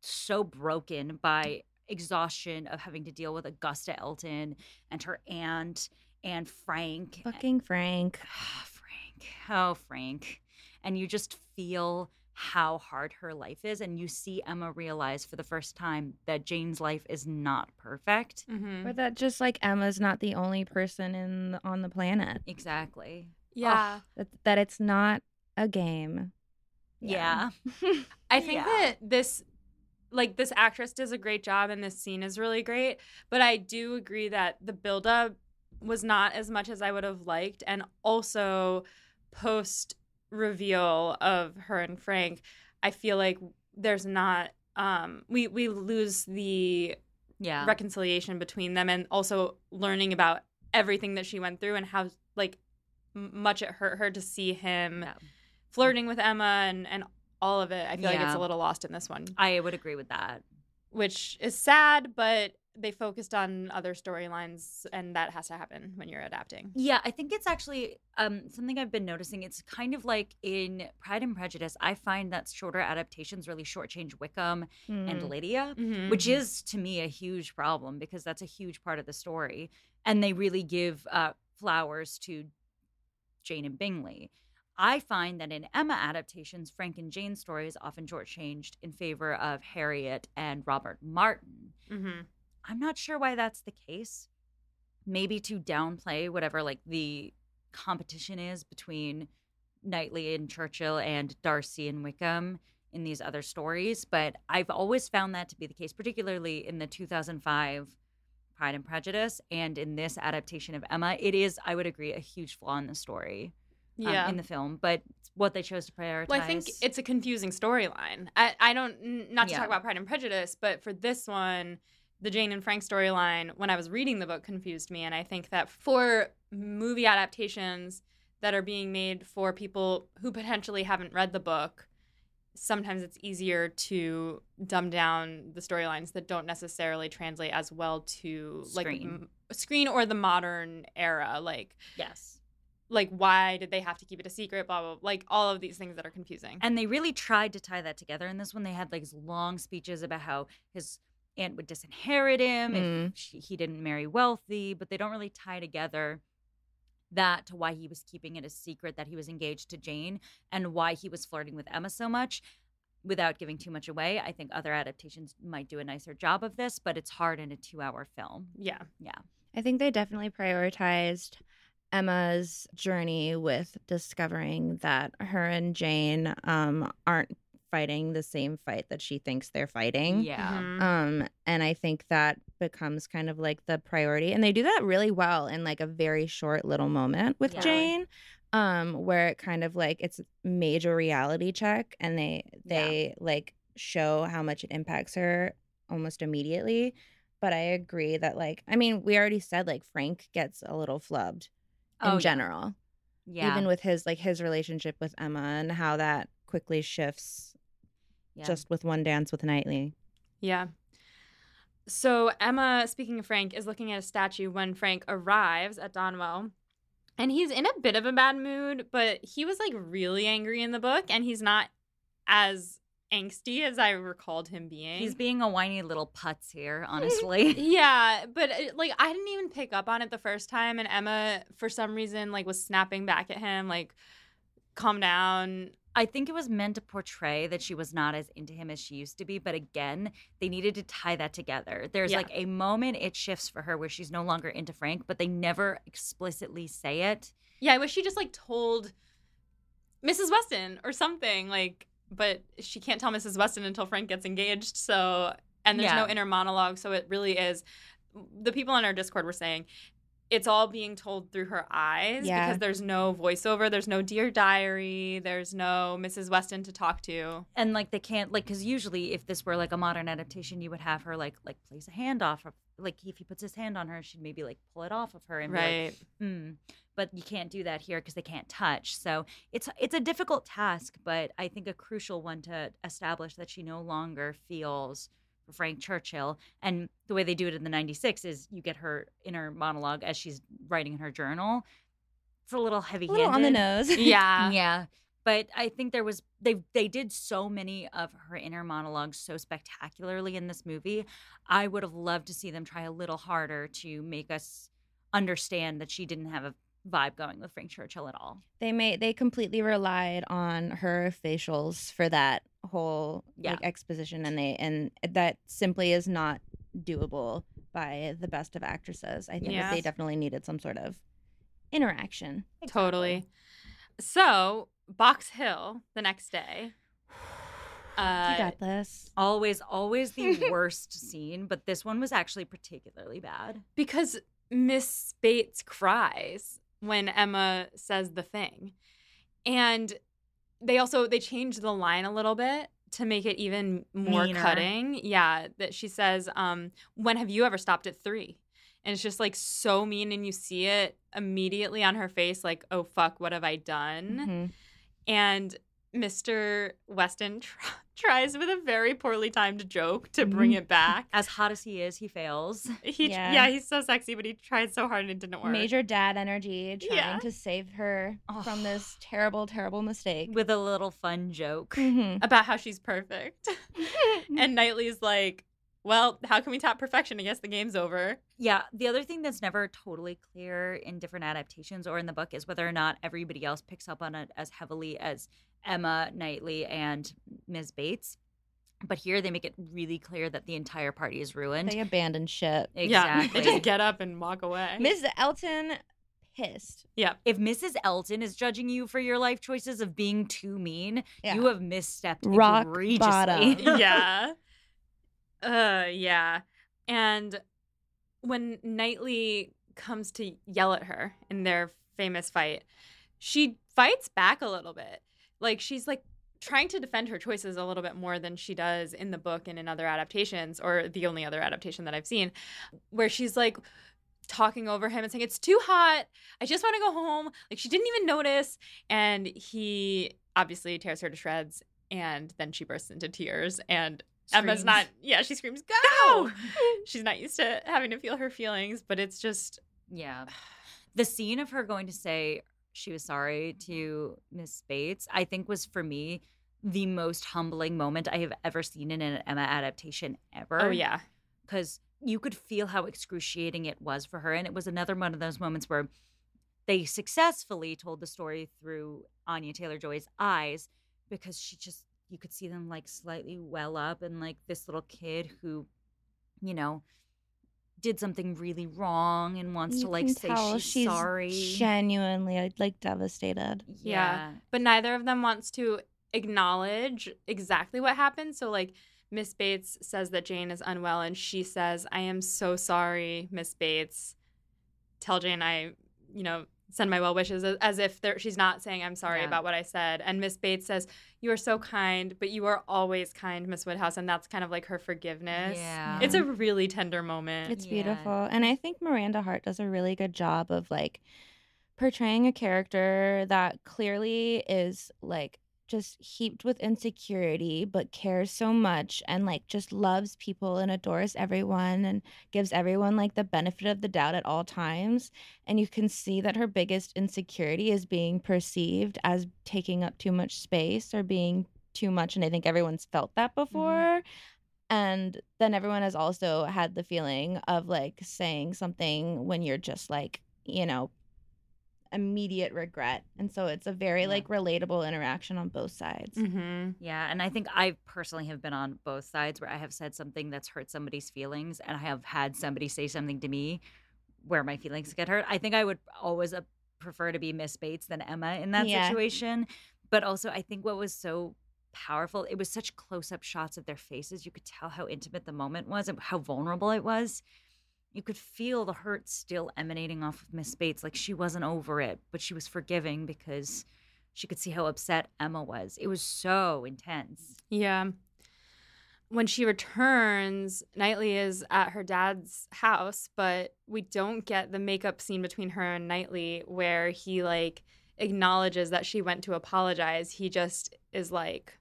so broken by exhaustion of having to deal with Augusta Elton and her aunt and Frank. Fucking Frank. Oh, Frank. Oh, Frank. And you just feel how hard her life is. And you see Emma realize for the first time that Jane's life is not perfect. Mm-hmm. But that just like Emma's not the only person in the, on the planet. Exactly. Yeah. Oh, that, that it's not a game. Yeah. yeah. I think yeah. that this... Like, this actress does a great job, and this scene is really great. But I do agree that the buildup was not as much as I would have liked. And also, post-reveal of her and Frank, I feel like there's not um, – we we lose the yeah. reconciliation between them, and also learning about everything that she went through and how, like, much it hurt her to see him yeah. flirting with Emma and, and – all of it. I feel yeah. like it's a little lost in this one. I would agree with that. Which is sad, but they focused on other storylines, and that has to happen when you're adapting. Yeah, I think it's actually um, something I've been noticing. It's kind of like in Pride and Prejudice, I find that shorter adaptations really shortchange Wickham mm. and Lydia, mm-hmm. which is, to me, a huge problem because that's a huge part of the story. And they really give uh, flowers to Jane and Bingley. I find that in Emma adaptations, Frank and Jane's story is often shortchanged in favor of Harriet and Robert Martin. Mm-hmm. I'm not sure why that's the case. Maybe to downplay whatever like the competition is between Knightley and Churchill and Darcy and Wickham in these other stories. But I've always found that to be the case, particularly in the two thousand five Pride and Prejudice. And in this adaptation of Emma, it is, I would agree, a huge flaw in the story. Yeah. Um, in the film, but what they chose to prioritize. Well, I think it's a confusing storyline. I, I don't, n- not to yeah. talk about Pride and Prejudice, but for this one, the Jane and Frank storyline, when I was reading the book, confused me. And I think that for movie adaptations that are being made for people who potentially haven't read the book, sometimes it's easier to dumb down the storylines that don't necessarily translate as well to screen. like m- screen or the modern era. Like, yes. Like, why did they have to keep it a secret, blah, blah, blah, like, all of these things that are confusing. And they really tried to tie that together in this one. They had, like, long speeches about how his aunt would disinherit him mm. if she, he didn't marry wealthy, but they don't really tie together that to why he was keeping it a secret that he was engaged to Jane and why he was flirting with Emma so much without giving too much away. I think other adaptations might do a nicer job of this, but it's hard in a two-hour film. Yeah. Yeah. I think they definitely prioritized Emma's journey with discovering that her and Jane um, aren't fighting the same fight that she thinks they're fighting. Yeah. Mm-hmm. Um, and I think that becomes kind of like the priority. And they do that really well in like a very short little moment with yeah. Jane um, where it kind of like it's major reality check, and they they yeah. like show how much it impacts her almost immediately. But I agree that like, I mean, we already said like Frank gets a little flubbed. In oh, general. Yeah. Even with his like his relationship with Emma and how that quickly shifts yeah. just with one dance with Knightley. Yeah. So Emma, speaking of Frank, is looking at a statue when Frank arrives at Donwell. And he's in a bit of a bad mood, but he was like really angry in the book, and he's not as angsty as I recalled him being. He's being a whiny little putz here, honestly. Yeah, but like I didn't even pick up on it the first time, and Emma for some reason like was snapping back at him like, calm down. I think it was meant to portray that she was not as into him as she used to be, but again, they needed to tie that together. There's yeah. like a moment it shifts for her where she's no longer into Frank, but they never explicitly say it. Yeah, I wish she just like told Missus Weston or something, like, but she can't tell Missus Weston until Frank gets engaged, so, and there's yeah. no inner monologue, so it really is, the people on our Discord were saying, it's all being told through her eyes yeah. because there's no voiceover. There's no Dear Diary. There's no Missus Weston to talk to. And, like, they can't, like, because usually if this were, like, a modern adaptation, you would have her, like, like place a hand off. Of, like, if he puts his hand on her, she'd maybe, like, pull it off of her. And right. Be like, hmm. But you can't do that here because they can't touch. So it's it's a difficult task, but I think a crucial one to establish that she no longer feels Frank Churchill. And the way they do it in the ninety-six is you get her inner monologue as she's writing in her journal. It's a little heavy-handed. A little on the nose. Yeah. Yeah. But I think there was they they did so many of her inner monologues so spectacularly in this movie. I would have loved to see them try a little harder to make us understand that she didn't have a vibe going with Frank Churchill at all. They made they completely relied on her facials for that whole yeah. like, exposition, and they and that simply is not doable by the best of actresses. I think yeah. that they definitely needed some sort of interaction. Exactly. Totally. So Box Hill the next day. Uh, you got this. Always, always the worst scene, but this one was actually particularly bad because Miss Bates cries when Emma says the thing. And they also, they changed the line a little bit to make it even more meaner. Cutting. Yeah, that she says, um, when have you ever stopped at three? And it's just like so mean, and you see it immediately on her face, like, oh, fuck, what have I done? Mm-hmm. And Mister Weston tr- tries with a very poorly timed joke to bring it back. As hot as he is, he fails. He, yeah. yeah, he's so sexy, but he tried so hard and it didn't work. Major dad energy trying yeah. to save her oh. from this terrible, terrible mistake. With a little fun joke mm-hmm. about how she's perfect. And Knightley's like, well, how can we top perfection? I guess the game's over. Yeah. The other thing that's never totally clear in different adaptations or in the book is whether or not everybody else picks up on it as heavily as Emma, Knightley, and Miz Bates. But here they make it really clear that the entire party is ruined. They abandon ship. Exactly. Yeah, they just get up and walk away. Miz Elton, pissed. Yeah. If Missus Elton is judging you for your life choices of being too mean, yeah. you have misstepped rock egregiously. Bottom. Yeah. Uh, yeah. And when Knightley comes to yell at her in their famous fight, she fights back a little bit. Like, she's, like, trying to defend her choices a little bit more than she does in the book and in other adaptations, or the only other adaptation that I've seen, where she's, like, talking over him and saying, it's too hot. I just want to go home. Like, she didn't even notice. And he obviously tears her to shreds, and then she bursts into tears. And screams. Emma's not – yeah, she screams, go! No! She's not used to having to feel her feelings, but it's just – yeah. The scene of her going to say – she was sorry to Miss Bates, I think was, for me, the most humbling moment I have ever seen in an Emma adaptation ever. Oh, yeah. Because you could feel how excruciating it was for her. And it was another one of those moments where they successfully told the story through Anya Taylor-Joy's eyes, because she just, you could see them, like, slightly well up. And, like, this little kid who, you know, did something really wrong and wants you to, like, say she's, she's sorry. Genuinely, like, devastated. Yeah. yeah. But neither of them wants to acknowledge exactly what happened. So, like, Miss Bates says that Jane is unwell, and she says, I am so sorry, Miss Bates. Tell Jane I, you know, send my well wishes, as if she's not saying I'm sorry yeah. about what I said. And Miss Bates says, you are so kind, but you are always kind, Miss Woodhouse. And that's kind of like her forgiveness. Yeah. It's a really tender moment. It's yeah. beautiful. And I think Miranda Hart does a really good job of, like, portraying a character that clearly is, like, just heaped with insecurity, but cares so much and, like, just loves people and adores everyone and gives everyone, like, the benefit of the doubt at all times. And you can see that her biggest insecurity is being perceived as taking up too much space or being too much, and I think everyone's felt that before. Mm. And then everyone has also had the feeling of, like, saying something when you're just, like, you know, immediate regret. And so it's a very, yeah. like, relatable interaction on both sides. Mm-hmm. Yeah, and I think I personally have been on both sides where I have said something that's hurt somebody's feelings, and I have had somebody say something to me where my feelings get hurt. I think I would always prefer to be Miss Bates than Emma in that yeah. situation. But also, I think what was so powerful, it was such close-up shots of their faces. You could tell how intimate the moment was and how vulnerable it was. You could feel the hurt still emanating off of Miss Bates. Like, she wasn't over it, but she was forgiving because she could see how upset Emma was. It was so intense. Yeah. When she returns, Knightley is at her dad's house, but we don't get the makeup scene between her and Knightley where he, like, acknowledges that she went to apologize. He just is like,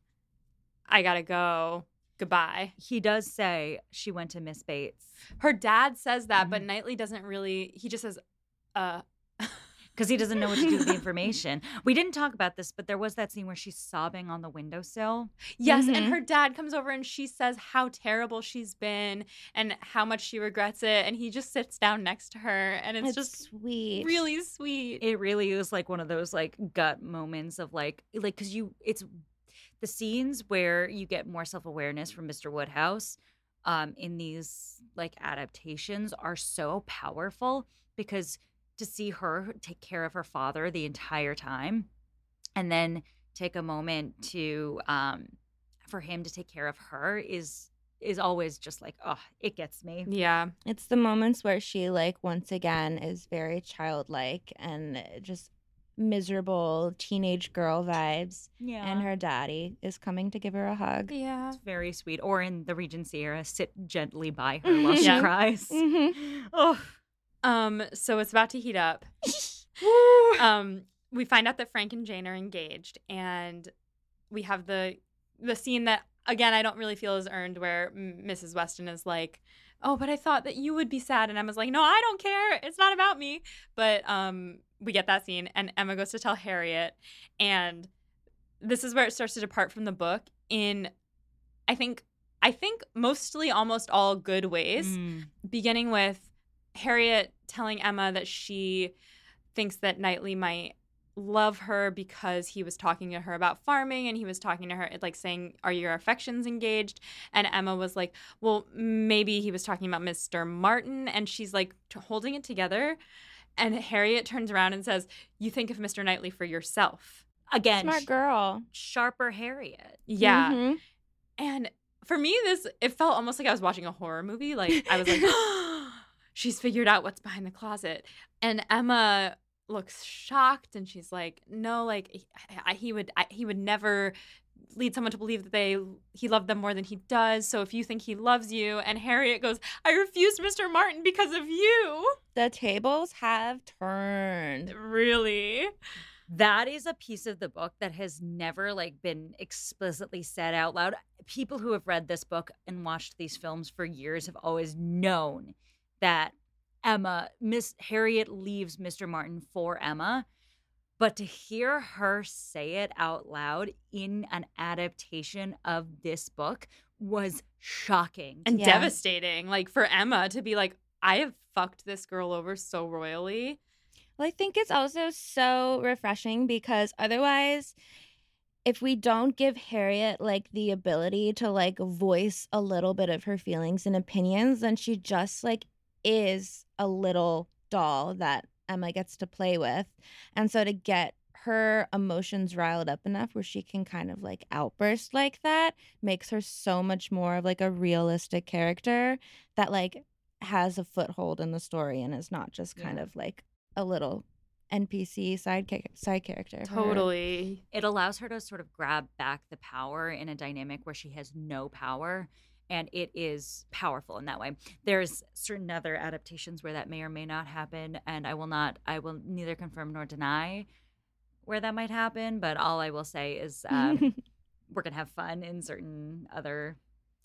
I gotta go. Goodbye. He does say she went to Miss Bates. Her dad says that, mm-hmm. but Knightley doesn't really, he just says, uh. Because he doesn't know what to do with the information. We didn't talk about this, but there was that scene where she's sobbing on the windowsill. Yes, mm-hmm. and her dad comes over and she says how terrible she's been and how much she regrets it. And he just sits down next to her, and it's, it's just sweet, really sweet. It really is like one of those like gut moments of like, like because you, it's the scenes where you get more self-awareness from Mister Woodhouse um, in these like adaptations are so powerful because to see her take care of her father the entire time and then take a moment to um, for him to take care of her is is always just like, oh, it gets me. Yeah. It's the moments where she like once again is very childlike and just miserable teenage girl vibes. Yeah. And her daddy is coming to give her a hug. Yeah. It's very sweet. Or in the Regency era, sit gently by her mm-hmm. while she yeah. cries. Mm-hmm. Oh. Um, so it's about to heat up. um, we find out that Frank and Jane are engaged, and we have the the scene that, again, I don't really feel is earned, where Missus Weston is like, oh, but I thought that you would be sad. And Emma's like, no, I don't care. It's not about me. But um, we get that scene, and Emma goes to tell Harriet. And this is where it starts to depart from the book in, I think, I think mostly almost all good ways, mm. beginning with Harriet telling Emma that she thinks that Knightley might love her because he was talking to her about farming, and he was talking to her like saying, are your affections engaged? And Emma was like, well, maybe he was talking about Mister Martin. And she's like t- holding it together. And Harriet turns around and says, you think of Mister Knightley for yourself. Again. Smart girl. Sh- sharper Harriet. Yeah. Mm-hmm. And for me, this, it felt almost like I was watching a horror movie. Like I was like, she's figured out what's behind the closet. And Emma looks shocked, and she's like, no, like he, I, he would I, he would never lead someone to believe that they he loved them more than he does. So if you think he loves you. And Harriet goes, I refused Mister Martin because of you. The tables have turned. Really? That is a piece of the book that has never like been explicitly said out loud. People who have read this book and watched these films for years have always known that Emma, Miss Harriet leaves Mister Martin for Emma, but to hear her say it out loud in an adaptation of this book was shocking. And yeah. devastating, like for Emma to be like, I have fucked this girl over so royally. Well, I think it's also so refreshing because otherwise, if we don't give Harriet, like, the ability to, like, voice a little bit of her feelings and opinions, then she just, like, is a little doll that Emma gets to play with. And so to get her emotions riled up enough where she can kind of like outburst like that makes her so much more of like a realistic character that like has a foothold in the story and is not just kind yeah. of like a little N P C side ca- side character. Totally. It allows her to sort of grab back the power in a dynamic where she has no power. And it is powerful in that way. There's certain other adaptations where that may or may not happen. And I will not, I will neither confirm nor deny where that might happen. But all I will say is um, we're going to have fun in certain other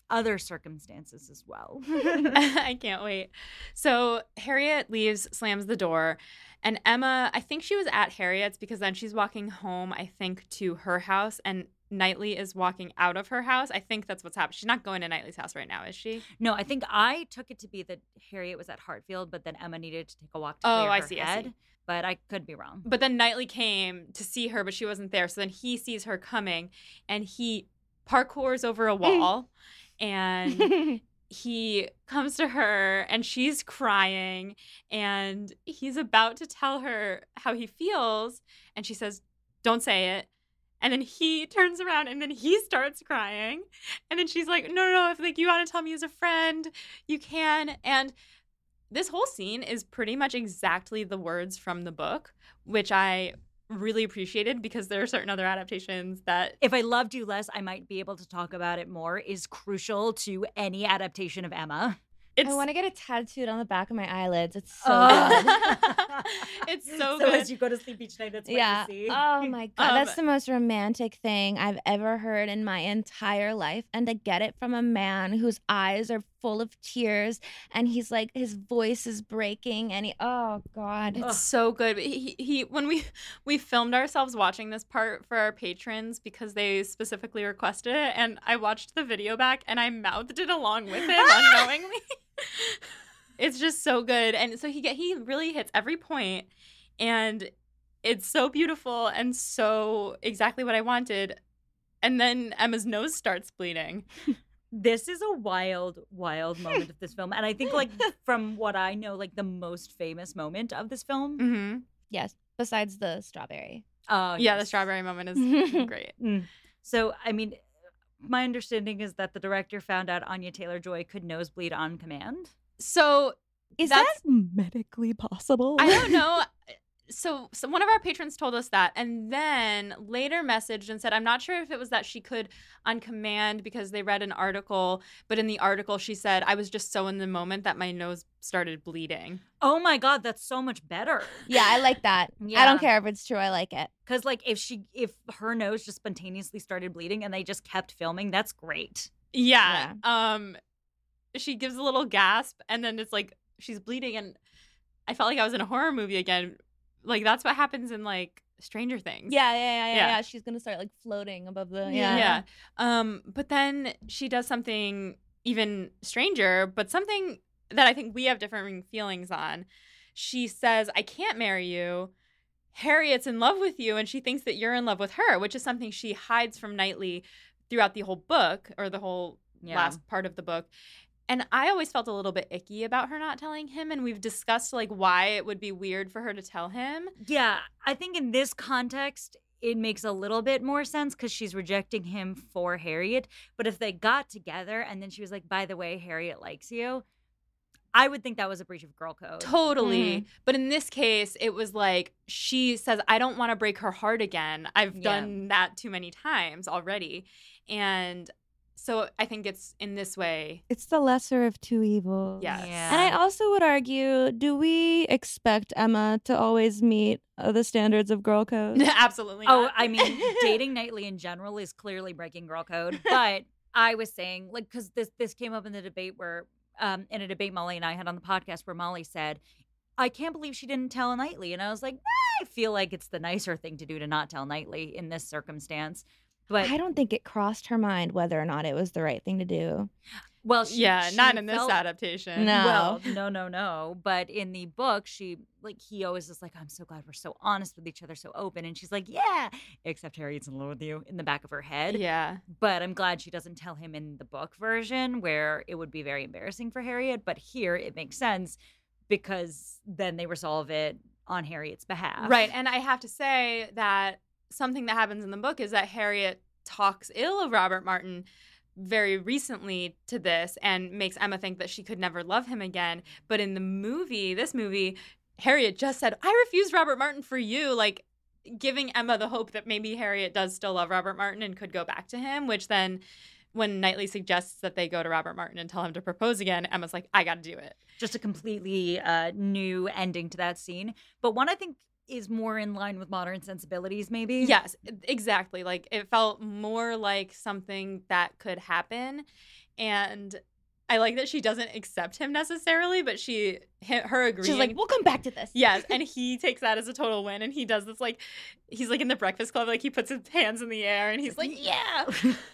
other circumstances as well. I can't wait. So Harriet leaves, slams the door. And Emma, I think she was at Harriet's because then she's walking home, I think, to her house. And Knightley is walking out of her house. I think that's what's happened. She's not going to Knightley's house right now, is she? No, I think I took it to be that Harriet was at Hartfield, but then Emma needed to take a walk to clear oh, her I see, head. I see. But I could be wrong. But then Knightley came to see her, but she wasn't there. So then he sees her coming, and he parkours over a wall, and he comes to her, and she's crying, and he's about to tell her how he feels, and she says, "Don't say it." And then he turns around, and then he starts crying. And then she's like, no, no, no, if like you want to tell me as a friend, you can. And this whole scene is pretty much exactly the words from the book, which I really appreciated because there are certain other adaptations that... If I loved you less, I might be able to talk about it more is crucial to any adaptation of Emma. It's... I want to get it tattooed on the back of my eyelids. It's so oh. good. It's so, so good. So as you go to sleep each night, that's what yeah. you see. Oh, my God. Um, that's the most romantic thing I've ever heard in my entire life. And to get it from a man whose eyes are full of tears and he's like, his voice is breaking and he, oh, God. It's ugh. So good. He, he, when we, we filmed ourselves watching this part for our patrons because they specifically requested it, and I watched the video back and I mouthed it along with him unknowingly. It's just so good. And so he get, he really hits every point, and it's so beautiful and so exactly what I wanted. And then Emma's nose starts bleeding. This is a wild, wild moment of this film. And I think, like, from what I know, like, the most famous moment of this film. Mm-hmm. Yes, besides the strawberry. Oh, yeah, yes. The strawberry moment is great. Mm. So, I mean... my understanding is that the director found out Anya Taylor-Joy could nosebleed on command. So is that medically possible? I don't know. So, so one of our patrons told us that, and then later messaged and said, I'm not sure if it was that she could on command because they read an article, but in the article she said, I was just so in the moment that my nose started bleeding. Oh my God, that's so much better. Yeah, I like that. Yeah. I don't care if it's true, I like it. Because like if she, if her nose just spontaneously started bleeding and they just kept filming, that's great. Yeah. yeah. Um, she gives a little gasp and then it's like she's bleeding, and I felt like I was in a horror movie again. Like, that's what happens in, like, Stranger Things. Yeah, yeah, yeah, yeah. yeah. yeah. She's going to start, like, floating above the... Yeah. yeah. Um, but then she does something even stranger, but something that I think we have different feelings on. She says, I can't marry you. Harriet's in love with you, and she thinks that you're in love with her, which is something she hides from Knightley throughout the whole book, or the whole yeah. last part of the book. And I always felt a little bit icky about her not telling him, and we've discussed, like, why it would be weird for her to tell him. Yeah, I think in this context, it makes a little bit more sense because she's rejecting him for Harriet. But if they got together and then she was like, by the way, Harriet likes you, I would think that was a breach of girl code. Totally. Mm-hmm. But in this case, it was like she says, I don't want to break her heart again. I've yeah. done that too many times already. And... so I think it's in this way. It's the lesser of two evils. Yes. Yeah. And I also would argue, do we expect Emma to always meet uh, the standards of girl code? Absolutely not. Oh, I mean, dating Knightley in general is clearly breaking girl code. But I was saying, like, because this, this came up in the debate where, um, in a debate Molly and I had on the podcast where Molly said, I can't believe she didn't tell Knightley. And I was like, ah, I feel like it's the nicer thing to do to not tell Knightley in this circumstance. But I don't think it crossed her mind whether or not it was the right thing to do. Well, she, yeah, she not in felt, this adaptation. No, well, no, no, no. But in the book, she like he always is like, I'm so glad we're so honest with each other, so open. And she's like, yeah, except Harriet's in love with you in the back of her head. Yeah. But I'm glad she doesn't tell him in the book version where it would be very embarrassing for Harriet. But here it makes sense because then they resolve it on Harriet's behalf. Right. And I have to say that something that happens in the book is that Harriet talks ill of Robert Martin very recently to this and makes Emma think that she could never love him again. But in the movie, this movie, Harriet just said, I refused Robert Martin for you, like giving Emma the hope that maybe Harriet does still love Robert Martin and could go back to him, which then when Knightley suggests that they go to Robert Martin and tell him to propose again, Emma's like, I got to do it. Just a completely uh, new ending to that scene. But one I think is more in line with modern sensibilities, maybe? Yes, exactly. Like, it felt more like something that could happen. And I like that she doesn't accept him necessarily, but she, her agreeing. She's like, we'll come back to this. Yes, and he takes that as a total win, and he does this, like, he's, like, in the Breakfast Club, like, he puts his hands in the air, and he's like, yeah.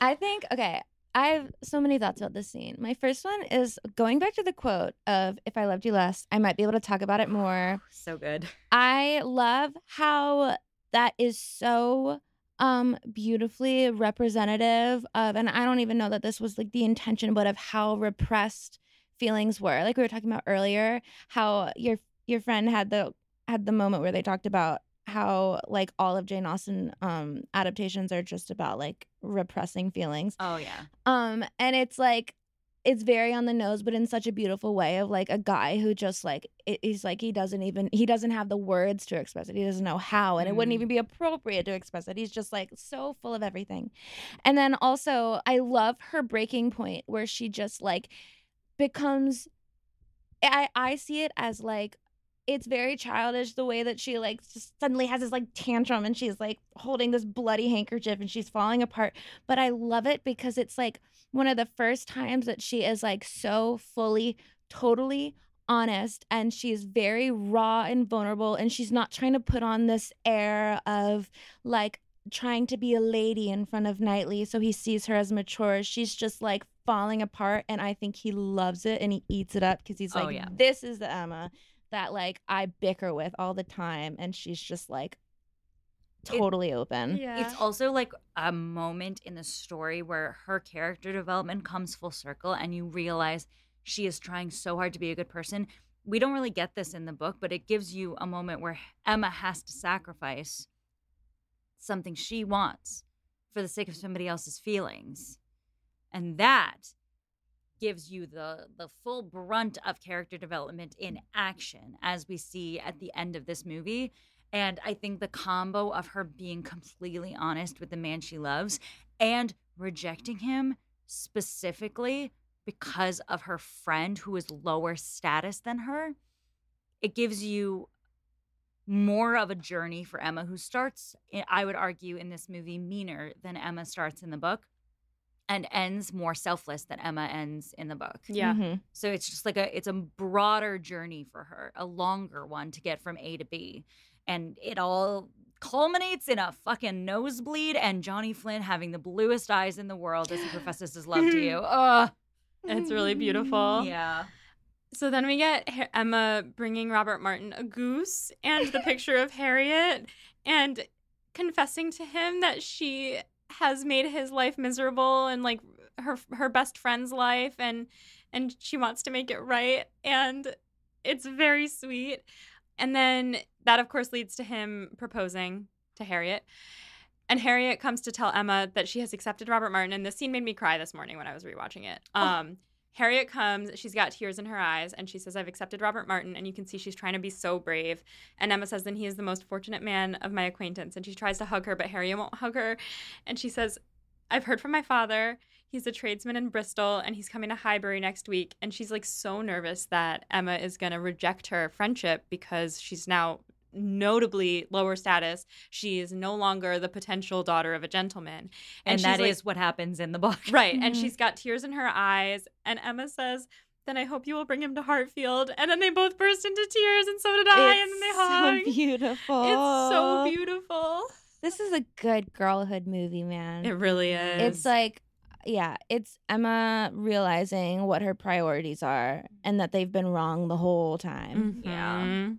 I think, okay, I have so many thoughts about this scene. My first one is going back to the quote of, if I loved you less, I might be able to talk about it more. So good. I love how that is so... Um, beautifully representative of, and I don't even know that this was like the intention, but of how repressed feelings were. Like we were talking about earlier, how your your friend had the had the moment where they talked about how like all of Jane Austen um adaptations are just about like repressing feelings. Oh yeah. Um, and it's like it's very on the nose, but in such a beautiful way of like a guy who just like he's like he doesn't even he doesn't have the words to express it. He doesn't know how, and mm. it wouldn't even be appropriate to express it. He's just like so full of everything. And then also I love her breaking point where she just like becomes I, I see it as like it's very childish the way that she like just suddenly has this like tantrum and she's like holding this bloody handkerchief and she's falling apart. But I love it because it's like one of the first times that she is like so fully, totally honest, and she's very raw and vulnerable, and she's not trying to put on this air of like trying to be a lady in front of Knightley so he sees her as mature. She's just like falling apart, and I think he loves it and he eats it up because he's like, oh, yeah. This is the Emma that like I bicker with all the time, and she's just like totally it, open. Yeah. It's also like a moment in the story where her character development comes full circle and you realize she is trying so hard to be a good person. We don't really get this in the book, but it gives you a moment where Emma has to sacrifice something she wants for the sake of somebody else's feelings. And that gives you the the full brunt of character development in action as we see at the end of this movie. And I think the combo of her being completely honest with the man she loves and rejecting him specifically because of her friend who is lower status than her, it gives you more of a journey for Emma, who starts, I would argue, in this movie meaner than Emma starts in the book. And ends more selfless than Emma ends in the book. Yeah. Mm-hmm. So it's just like a, it's a broader journey for her, a longer one to get from A to B. And it all culminates in a fucking nosebleed and Johnny Flynn having the bluest eyes in the world as he professes his love to you. Ugh. It's really beautiful. Yeah. So then we get Emma bringing Robert Martin a goose and the picture of Harriet and confessing to him that she has made his life miserable and like her her best friend's life, and and she wants to make it right, and it's very sweet. And then that of course leads to him proposing to Harriet, and Harriet comes to tell Emma that she has accepted Robert Martin, and this scene made me cry this morning when I was rewatching it. Um, oh. Harriet comes, she's got tears in her eyes, and she says, I've accepted Robert Martin, and you can see she's trying to be so brave. And Emma says, then he is the most fortunate man of my acquaintance, and she tries to hug her, but Harriet won't hug her. And she says, I've heard from my father, he's a tradesman in Bristol, and he's coming to Highbury next week. And she's, like, so nervous that Emma is going to reject her friendship because she's now notably lower status. She is no longer the potential daughter of a gentleman. And, and that like, is what happens in the book. Right. Mm-hmm. And she's got tears in her eyes. And Emma says, then I hope you will bring him to Hartfield. And then they both burst into tears, and so did I. It's and then they hug. It's so beautiful. It's so beautiful. This is a good girlhood movie, man. It really is. It's like, yeah, it's Emma realizing what her priorities are and that they've been wrong the whole time. Mm-hmm. Yeah.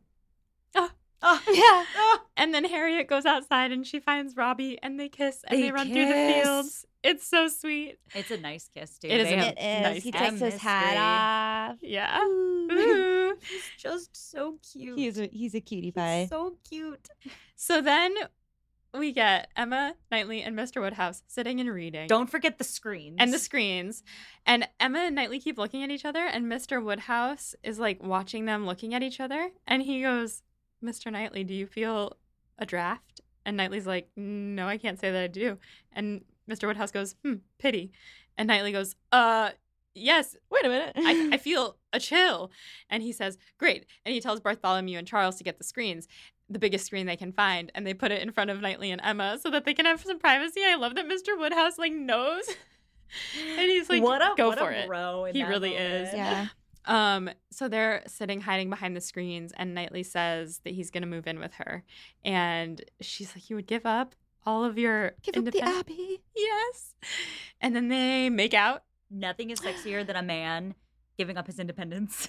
Oh, yeah. Oh. And then Harriet goes outside and she finds Robbie, and they kiss and they, they run kiss. through the fields. It's so sweet. It's a nice kiss, too. It is. It is. Nice he takes his hat off. Yeah. Ooh. Ooh. He's just so cute. He's a, he's a cutie pie. He's so cute. So then we get Emma, Knightley, and Mister Woodhouse sitting and reading. Don't forget the screens. And the screens. And Emma and Knightley keep looking at each other, and Mister Woodhouse is, like, watching them looking at each other. And he goes, Mister Knightley, do you feel a draft? And Knightley's like, no, I can't say that I do. And Mister Woodhouse goes, hmm, pity. And Knightley goes, uh, yes, wait a minute. I, I feel a chill. And he says, great. And he tells Bartholomew and Charles to get the screens, the biggest screen they can find. And they put it in front of Knightley and Emma so that they can have some privacy. I love that Mister Woodhouse, like, knows And he's like, what a, go what for a it. Bro in he that really moment. Is. Yeah. Um, so they're sitting, hiding behind the screens, and Knightley says that he's going to move in with her. And she's like, you would give up all of your give independence? Give up the Abbey? Yes. And then they make out. Nothing is sexier than a man giving up his independence.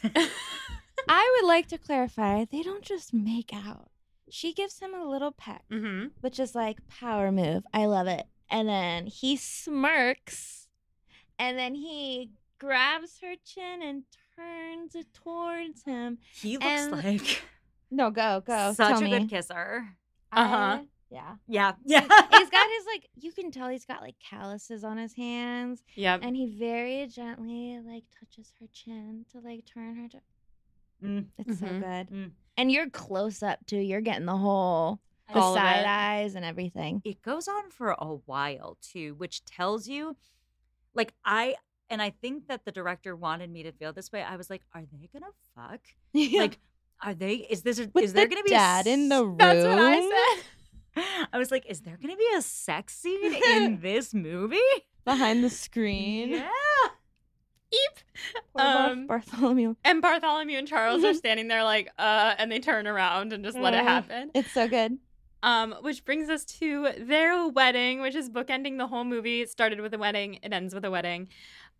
I would like to clarify, they don't just make out. She gives him a little peck, mm-hmm. which is like power move. I love it. And then he smirks, and then he grabs her chin and turns it towards him. He looks and... like no go go such tell a me. Good kisser. Uh huh. Yeah. Yeah. Yeah. He's got his like you can tell he's got like calluses on his hands. Yep. And he very gently like touches her chin to like turn her. To... Mm. It's mm-hmm. so good. Mm. And you're close up too. You're getting the whole. The all side eyes and everything. It goes on for a while, too, which tells you, like, I, and I think that the director wanted me to feel this way. I was like, are they going to fuck? Yeah. Like, are they, is this, a, is the there going to be. Dad in the room? That's what I said. I was like, is there going to be a sex scene in this movie? Behind the screen. Yeah. Eep. Um, Bartholomew. And Bartholomew and Charles are standing there like, uh, and they turn around and just let it happen. It's so good. Um, which brings us to their wedding, which is bookending the whole movie. It started with a wedding. It ends with a wedding.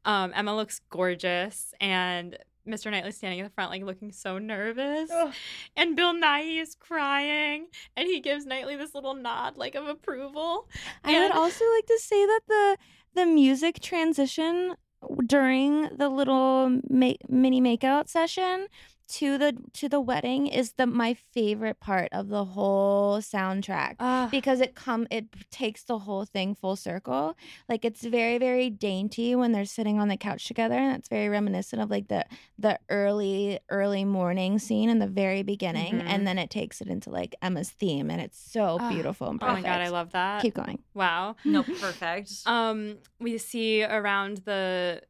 Um, Emma looks gorgeous. And Mister Knightley standing at the front, like, looking so nervous. Ugh. And Bill Nighy is crying. And he gives Knightley this little nod, like, of approval. And- I would also like to say that the the music transition during the little ma- mini makeout session to the to the wedding is the my favorite part of the whole soundtrack uh, because it come it takes the whole thing full circle. Like it's very very dainty when they're sitting on the couch together, and it's very reminiscent of like the the early early morning scene in the very beginning, mm-hmm. and then it takes it into like Emma's theme, and it's so uh, beautiful and perfect. Oh my god, I love that. Keep going. Wow. No, perfect. um, we see around the.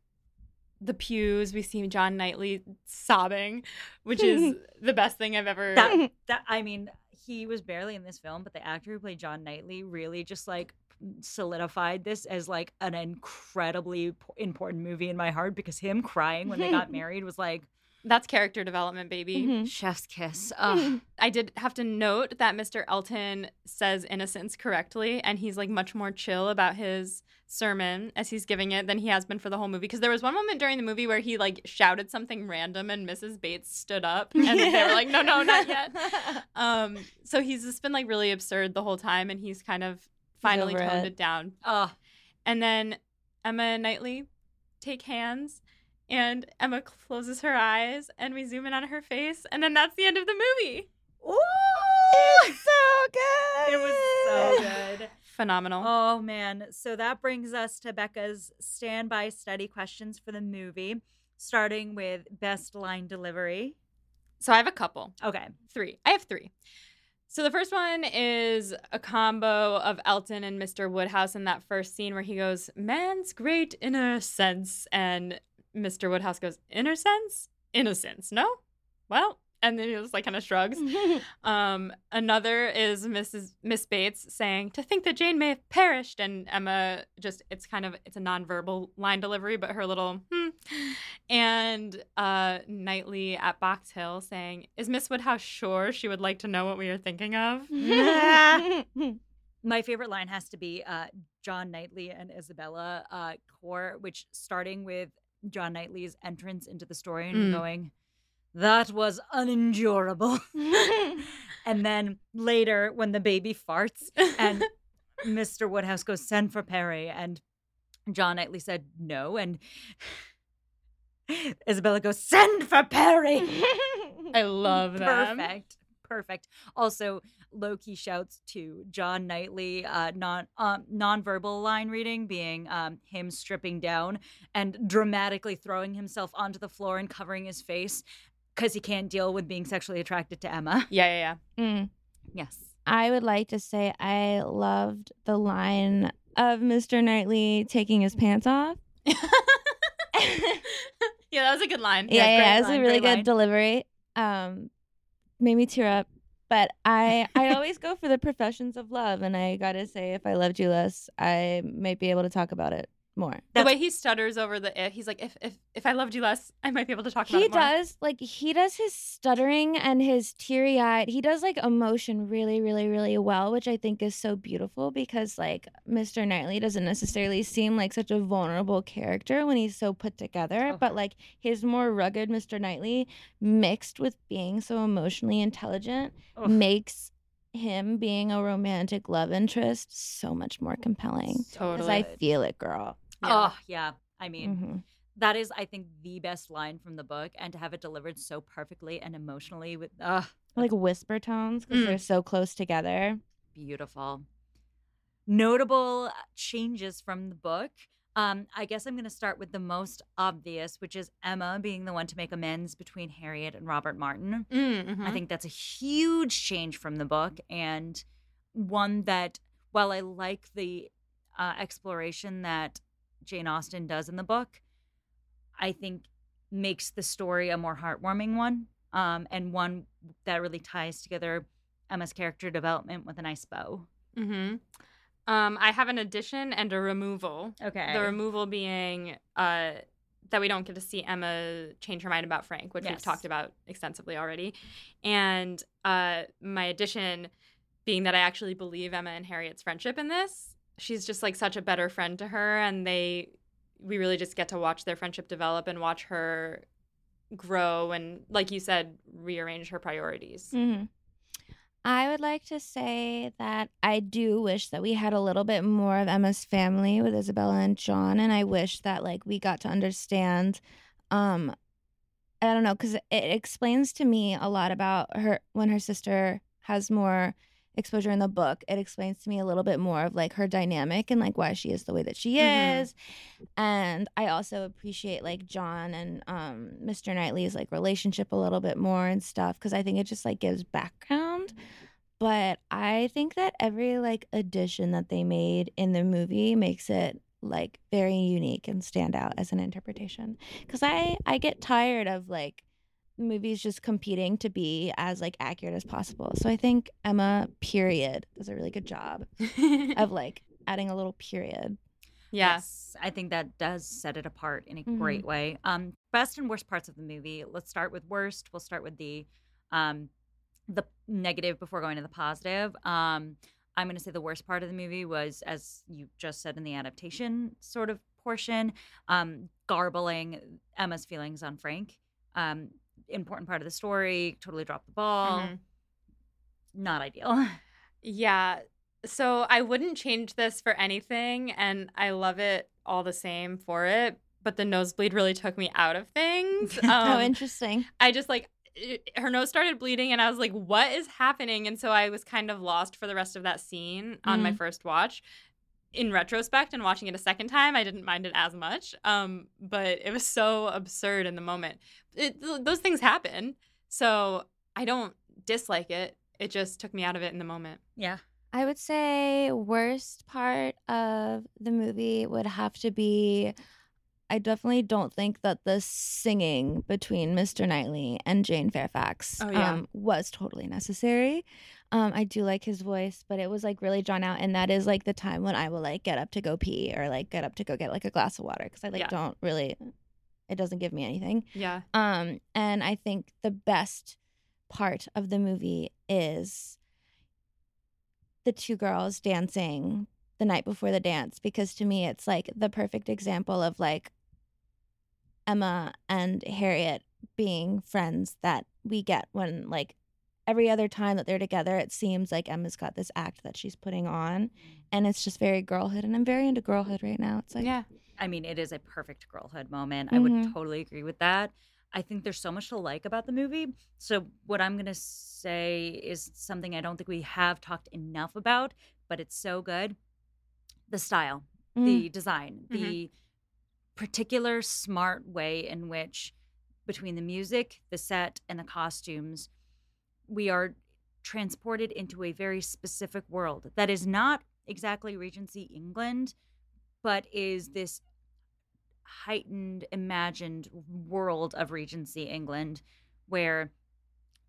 The pews, we see John Knightley sobbing, which is the best thing I've ever. That, that I mean, he was barely in this film, but the actor who played John Knightley really just like solidified this as like an incredibly important movie in my heart because him crying when they got married was like. That's character development, baby. Mm-hmm. Chef's kiss. Ugh. I did have to note that Mister Elton says innocence correctly, and he's like much more chill about his sermon as he's giving it than he has been for the whole movie. Because there was one moment during the movie where he like shouted something random, and Missus Bates stood up, and yeah. they were like, "No, no, not yet." um, so he's just been like really absurd the whole time, and he's kind of finally toned it. it down. Ugh. And then Emma and Knightley take hands. And Emma closes her eyes, and we zoom in on her face, and then that's the end of the movie. Ooh! It's so good! It was so good. Phenomenal. Oh, man. So that brings us to Becca's standby study questions for the movie, starting with best line delivery. So I have a couple. Okay. Three. I have three. So the first one is a combo of Elton and Mister Woodhouse in that first scene where he goes, man's great inner sense, and... Mister Woodhouse goes, innocence? Innocence. No? Well. And then he just like kind of shrugs. um, another is Missus Miss Bates saying, to think that Jane may have perished. And Emma just, it's kind of, it's a nonverbal line delivery, but her little, hmm. And uh, Knightley at Box Hill saying, is Miss Woodhouse sure she would like to know what we are thinking of? My favorite line has to be uh, John Knightley and Isabella uh, Core, which starting with John Knightley's entrance into the story and mm. going, that was unendurable. And then later when the baby farts and Mister Woodhouse goes, send for Perry. And John Knightley said no. And Isabella goes, send for Perry. I love that. Perfect. Perfect. Also, low-key shouts to John Knightley, uh, non, um, non-verbal line reading being um, him stripping down and dramatically throwing himself onto the floor and covering his face because he can't deal with being sexually attracted to Emma. Yeah, yeah, yeah. Mm. Yes. I would like to say I loved the line of Mister Knightley taking his pants off. Yeah, that was a good line. Yeah, yeah, yeah it was line, a really good line. Delivery. Um Made me tear up, but I I always go for the professions of love, and I gotta say, if I loved you less, I might be able to talk about it. more. That's the way he stutters over the if. He's like, if if if I loved you less, I might be able to talk about he it more. He does, like, he does his stuttering and his teary-eyed. He does, like, emotion really, really, really well, which I think is so beautiful because, like, Mister Knightley doesn't necessarily seem like such a vulnerable character when he's so put together. Oh. But, like, his more rugged Mister Knightley mixed with being so emotionally intelligent oh. makes him being a romantic love interest so much more compelling. Totally. Because I feel it, girl. Yeah. Oh, yeah. I mean, mm-hmm. that is, I think, the best line from the book. And to have it delivered so perfectly and emotionally with, uh, like whisper tones because mm. they're so close together. Beautiful. Notable changes from the book. Um, I guess I'm going to start with the most obvious, which is Emma being the one to make amends between Harriet and Robert Martin. Mm-hmm. I think that's a huge change from the book, and one that, while I like the uh, exploration that Jane Austen does in the book, I think makes the story a more heartwarming one, um, and one that really ties together Emma's character development with a nice bow. Mm-hmm. Um, I have an addition and a removal. Okay. The removal being uh, that we don't get to see Emma change her mind about Frank, which yes. we've talked about extensively already. And uh, my addition being that I actually believe Emma and Harriet's friendship in this. She's just, like, such a better friend to her, and they we really just get to watch their friendship develop and watch her grow and, like you said, rearrange her priorities. Mm-hmm. I would like to say that I do wish that we had a little bit more of Emma's family with Isabella and John, and I wish that, like, we got to understand, um, I don't know, because it explains to me a lot about her when her sister has more exposure in the book. It explains to me a little bit more of, like, her dynamic and, like, why she is the way that she mm-hmm. is. And I also appreciate, like, John and um, Mister Knightley's, like, relationship a little bit more and stuff, because I think it just, like, gives background. But I think that every, like, addition that they made in the movie makes it, like, very unique and stand out as an interpretation, because I, I get tired of, like, movies just competing to be as, like, accurate as possible. So I think Emma, period, does a really good job of, like, adding a little period. Yeah. Yes. I think that does set it apart in a mm-hmm. great way. Um, best and worst parts of the movie. Let's start with worst. We'll start with the um, the negative before going to the positive. Um, I'm going to say the worst part of the movie was, as you just said in the adaptation sort of portion, um, garbling Emma's feelings on Frank. Um important part of the story, totally dropped the ball. Mm-hmm. Not ideal. Yeah. So I wouldn't change this for anything, and I love it all the same for it, but the nosebleed really took me out of things. Um, oh, interesting. I just, like, it, her nose started bleeding, and I was like, what is happening? And so I was kind of lost for the rest of that scene on mm-hmm. my first watch. In retrospect and watching it a second time, I didn't mind it as much, um, but it was so absurd in the moment. It, th- those things happen, so I don't dislike it. It just took me out of it in the moment. Yeah. I would say worst part of the movie would have to be, I definitely don't think that the singing between Mister Knightley and Jane Fairfax oh, yeah. um, was totally necessary. Um, I do like his voice, but it was, like, really drawn out. And that is, like, the time when I will, like, get up to go pee or, like, get up to go get, like, a glass of water, because I, like, yeah. don't really – it doesn't give me anything. Yeah. Um, and I think the best part of the movie is the two girls dancing the night before the dance, because to me it's, like, the perfect example of, like, Emma and Harriet being friends that we get when, like – every other time that they're together, it seems like Emma's got this act that she's putting on, and it's just very girlhood, and I'm very into girlhood right now. It's like, yeah, I mean, it is a perfect girlhood moment. Mm-hmm. I would totally agree with that. I think there's so much to like about the movie. So what I'm going to say is something I don't think we have talked enough about, but it's so good. The style, mm-hmm. the design, mm-hmm. the particular smart way in which, between the music, the set, and the costumes, we are transported into a very specific world that is not exactly Regency England, but is this heightened, imagined world of Regency England, where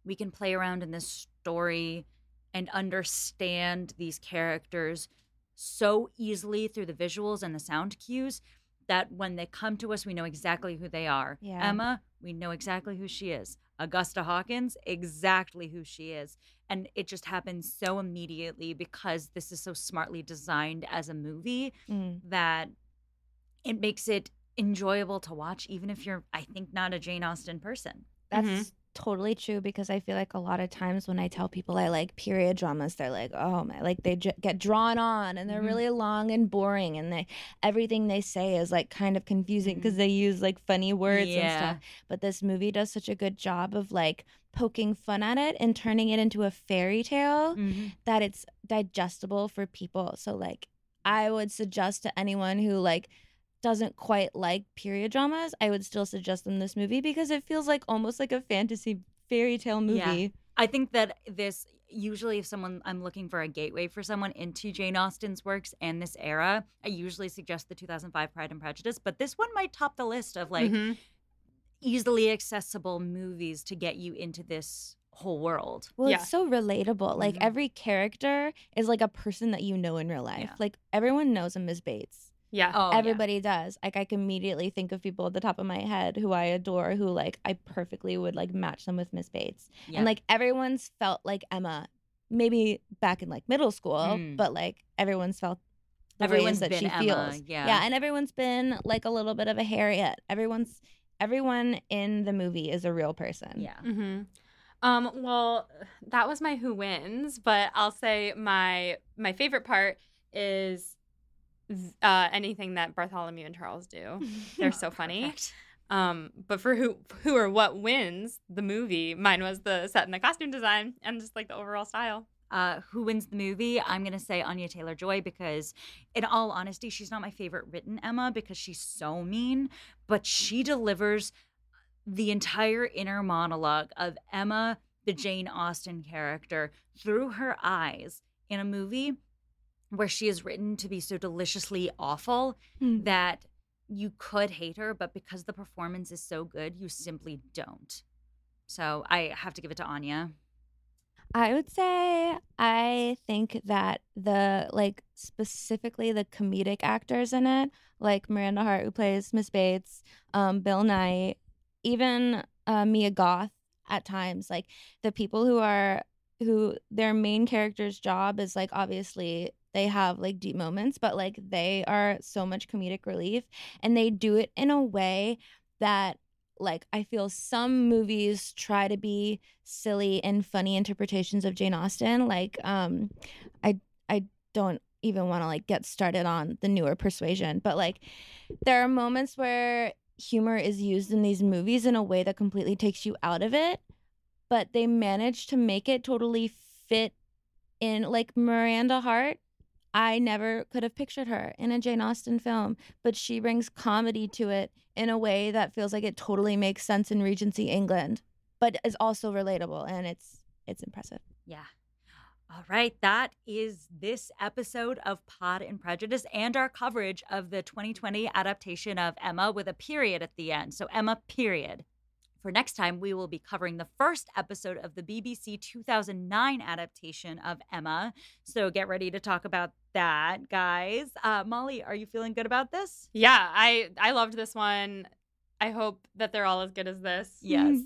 we can play around in this story and understand these characters so easily through the visuals and the sound cues that when they come to us, we know exactly who they are. Yeah. Emma, we know exactly who she is. Augusta Hawkins, exactly who she is. And it just happens so immediately because this is so smartly designed as a movie mm. that it makes it enjoyable to watch, even if you're, I think, not a Jane Austen person. That's mm-hmm. totally true, because I feel like a lot of times when I tell people I like period dramas, they're like, oh my, like they j- get drawn on and they're mm-hmm. really long and boring, and they everything they say is like kind of confusing because mm-hmm. they use like funny words yeah. and stuff. But this movie does such a good job of like poking fun at it and turning it into a fairy tale mm-hmm. that it's digestible for people. So like I would suggest to anyone who like doesn't quite like period dramas, I would still suggest them this movie because it feels like almost like a fantasy fairy tale movie. Yeah. I think that this, usually if someone, I'm looking for a gateway for someone into Jane Austen's works and this era, I usually suggest the two thousand five Pride and Prejudice, but this one might top the list of like mm-hmm. easily accessible movies to get you into this whole world. Well, yeah. It's so relatable. Like mm-hmm. every character is like a person that you know in real life. Yeah. Like everyone knows a Miz Bates. Yeah. Oh, everybody yeah. does. Like I can immediately think of people at the top of my head who I adore, who like I perfectly would like match them with Miss Bates. Yeah. And like everyone's felt like Emma, maybe back in like middle school, mm. but like everyone's felt the everyone's ways that been she Emma. Feels. Yeah. Yeah. And everyone's been like a little bit of a Harriet. Everyone's everyone in the movie is a real person. Yeah. Mm-hmm. Um, well, that was my who wins, but I'll say my my favorite part is Uh, anything that Bartholomew and Charles do. They're so funny. Um, but for who who or what wins the movie, mine was the set and the costume design and just like the overall style. Uh, who wins the movie? I'm going to say Anya Taylor-Joy, because in all honesty, she's not my favorite written Emma because she's so mean, but she delivers the entire inner monologue of Emma, the Jane Austen character, through her eyes in a movie where she is written to be so deliciously awful mm. that you could hate her, but because the performance is so good, you simply don't. So I have to give it to Anya. I would say I think that the, like, specifically the comedic actors in it, like Miranda Hart, who plays Miss Bates, um, Bill Nye, even uh, Mia Goth at times, like, the people who are, who their main character's job is, like, obviously they have like deep moments, but like they are so much comedic relief, and they do it in a way that like I feel some movies try to be silly and funny interpretations of Jane Austen. Like um, I I don't even want to like get started on the newer Persuasion, but like there are moments where humor is used in these movies in a way that completely takes you out of it, but they manage to make it totally fit in. Like Miranda Hart, I never could have pictured her in a Jane Austen film, but she brings comedy to it in a way that feels like it totally makes sense in Regency England, but is also relatable, and it's it's impressive. Yeah. All right, that is this episode of Pod and Prejudice and our coverage of the twenty twenty adaptation of Emma with a period at the end. So Emma, period. For next time, we will be covering the first episode of the B B C two thousand nine adaptation of Emma. So get ready to talk about that, guys. Uh, Molly, are you feeling good about this? Yeah, I, I loved this one. I hope that they're all as good as this. Yes.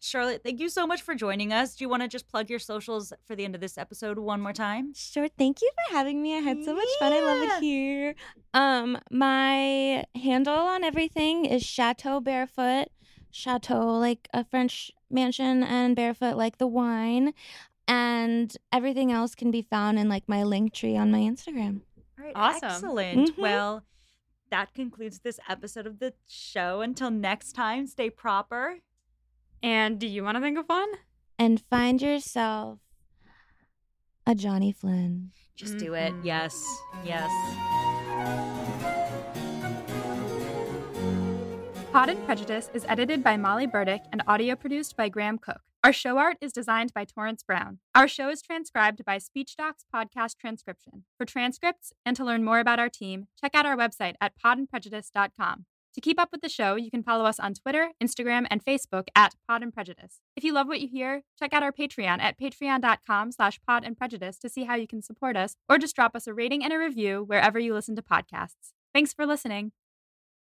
Charlotte, thank you so much for joining us. Do you want to just plug your socials for the end of this episode one more time? Sure. Thank you for having me. I had so much yeah. fun. I love it here. Um, my handle on everything is Chateau Barefoot. Chateau, like a French mansion, and barefoot, like the wine. And everything else can be found in like my link tree on my Instagram. All right. Awesome. Excellent. Mm-hmm. Well, that concludes this episode of the show. Until next time, stay proper. And do you want to think of one? And find yourself a Johnny Flynn. Just mm-hmm. do it. Yes. Yes. Pod and Prejudice is edited by Molly Burdick and audio produced by Graham Cook. Our show art is designed by Torrance Brown. Our show is transcribed by SpeechDocs Podcast Transcription. For transcripts and to learn more about our team, check out our website at pod and prejudice dot com. To keep up with the show, you can follow us on Twitter, Instagram, and Facebook at Pod and Prejudice. If you love what you hear, check out our Patreon at patreon.com slash pod and prejudice to see how you can support us, or just drop us a rating and a review wherever you listen to podcasts. Thanks for listening.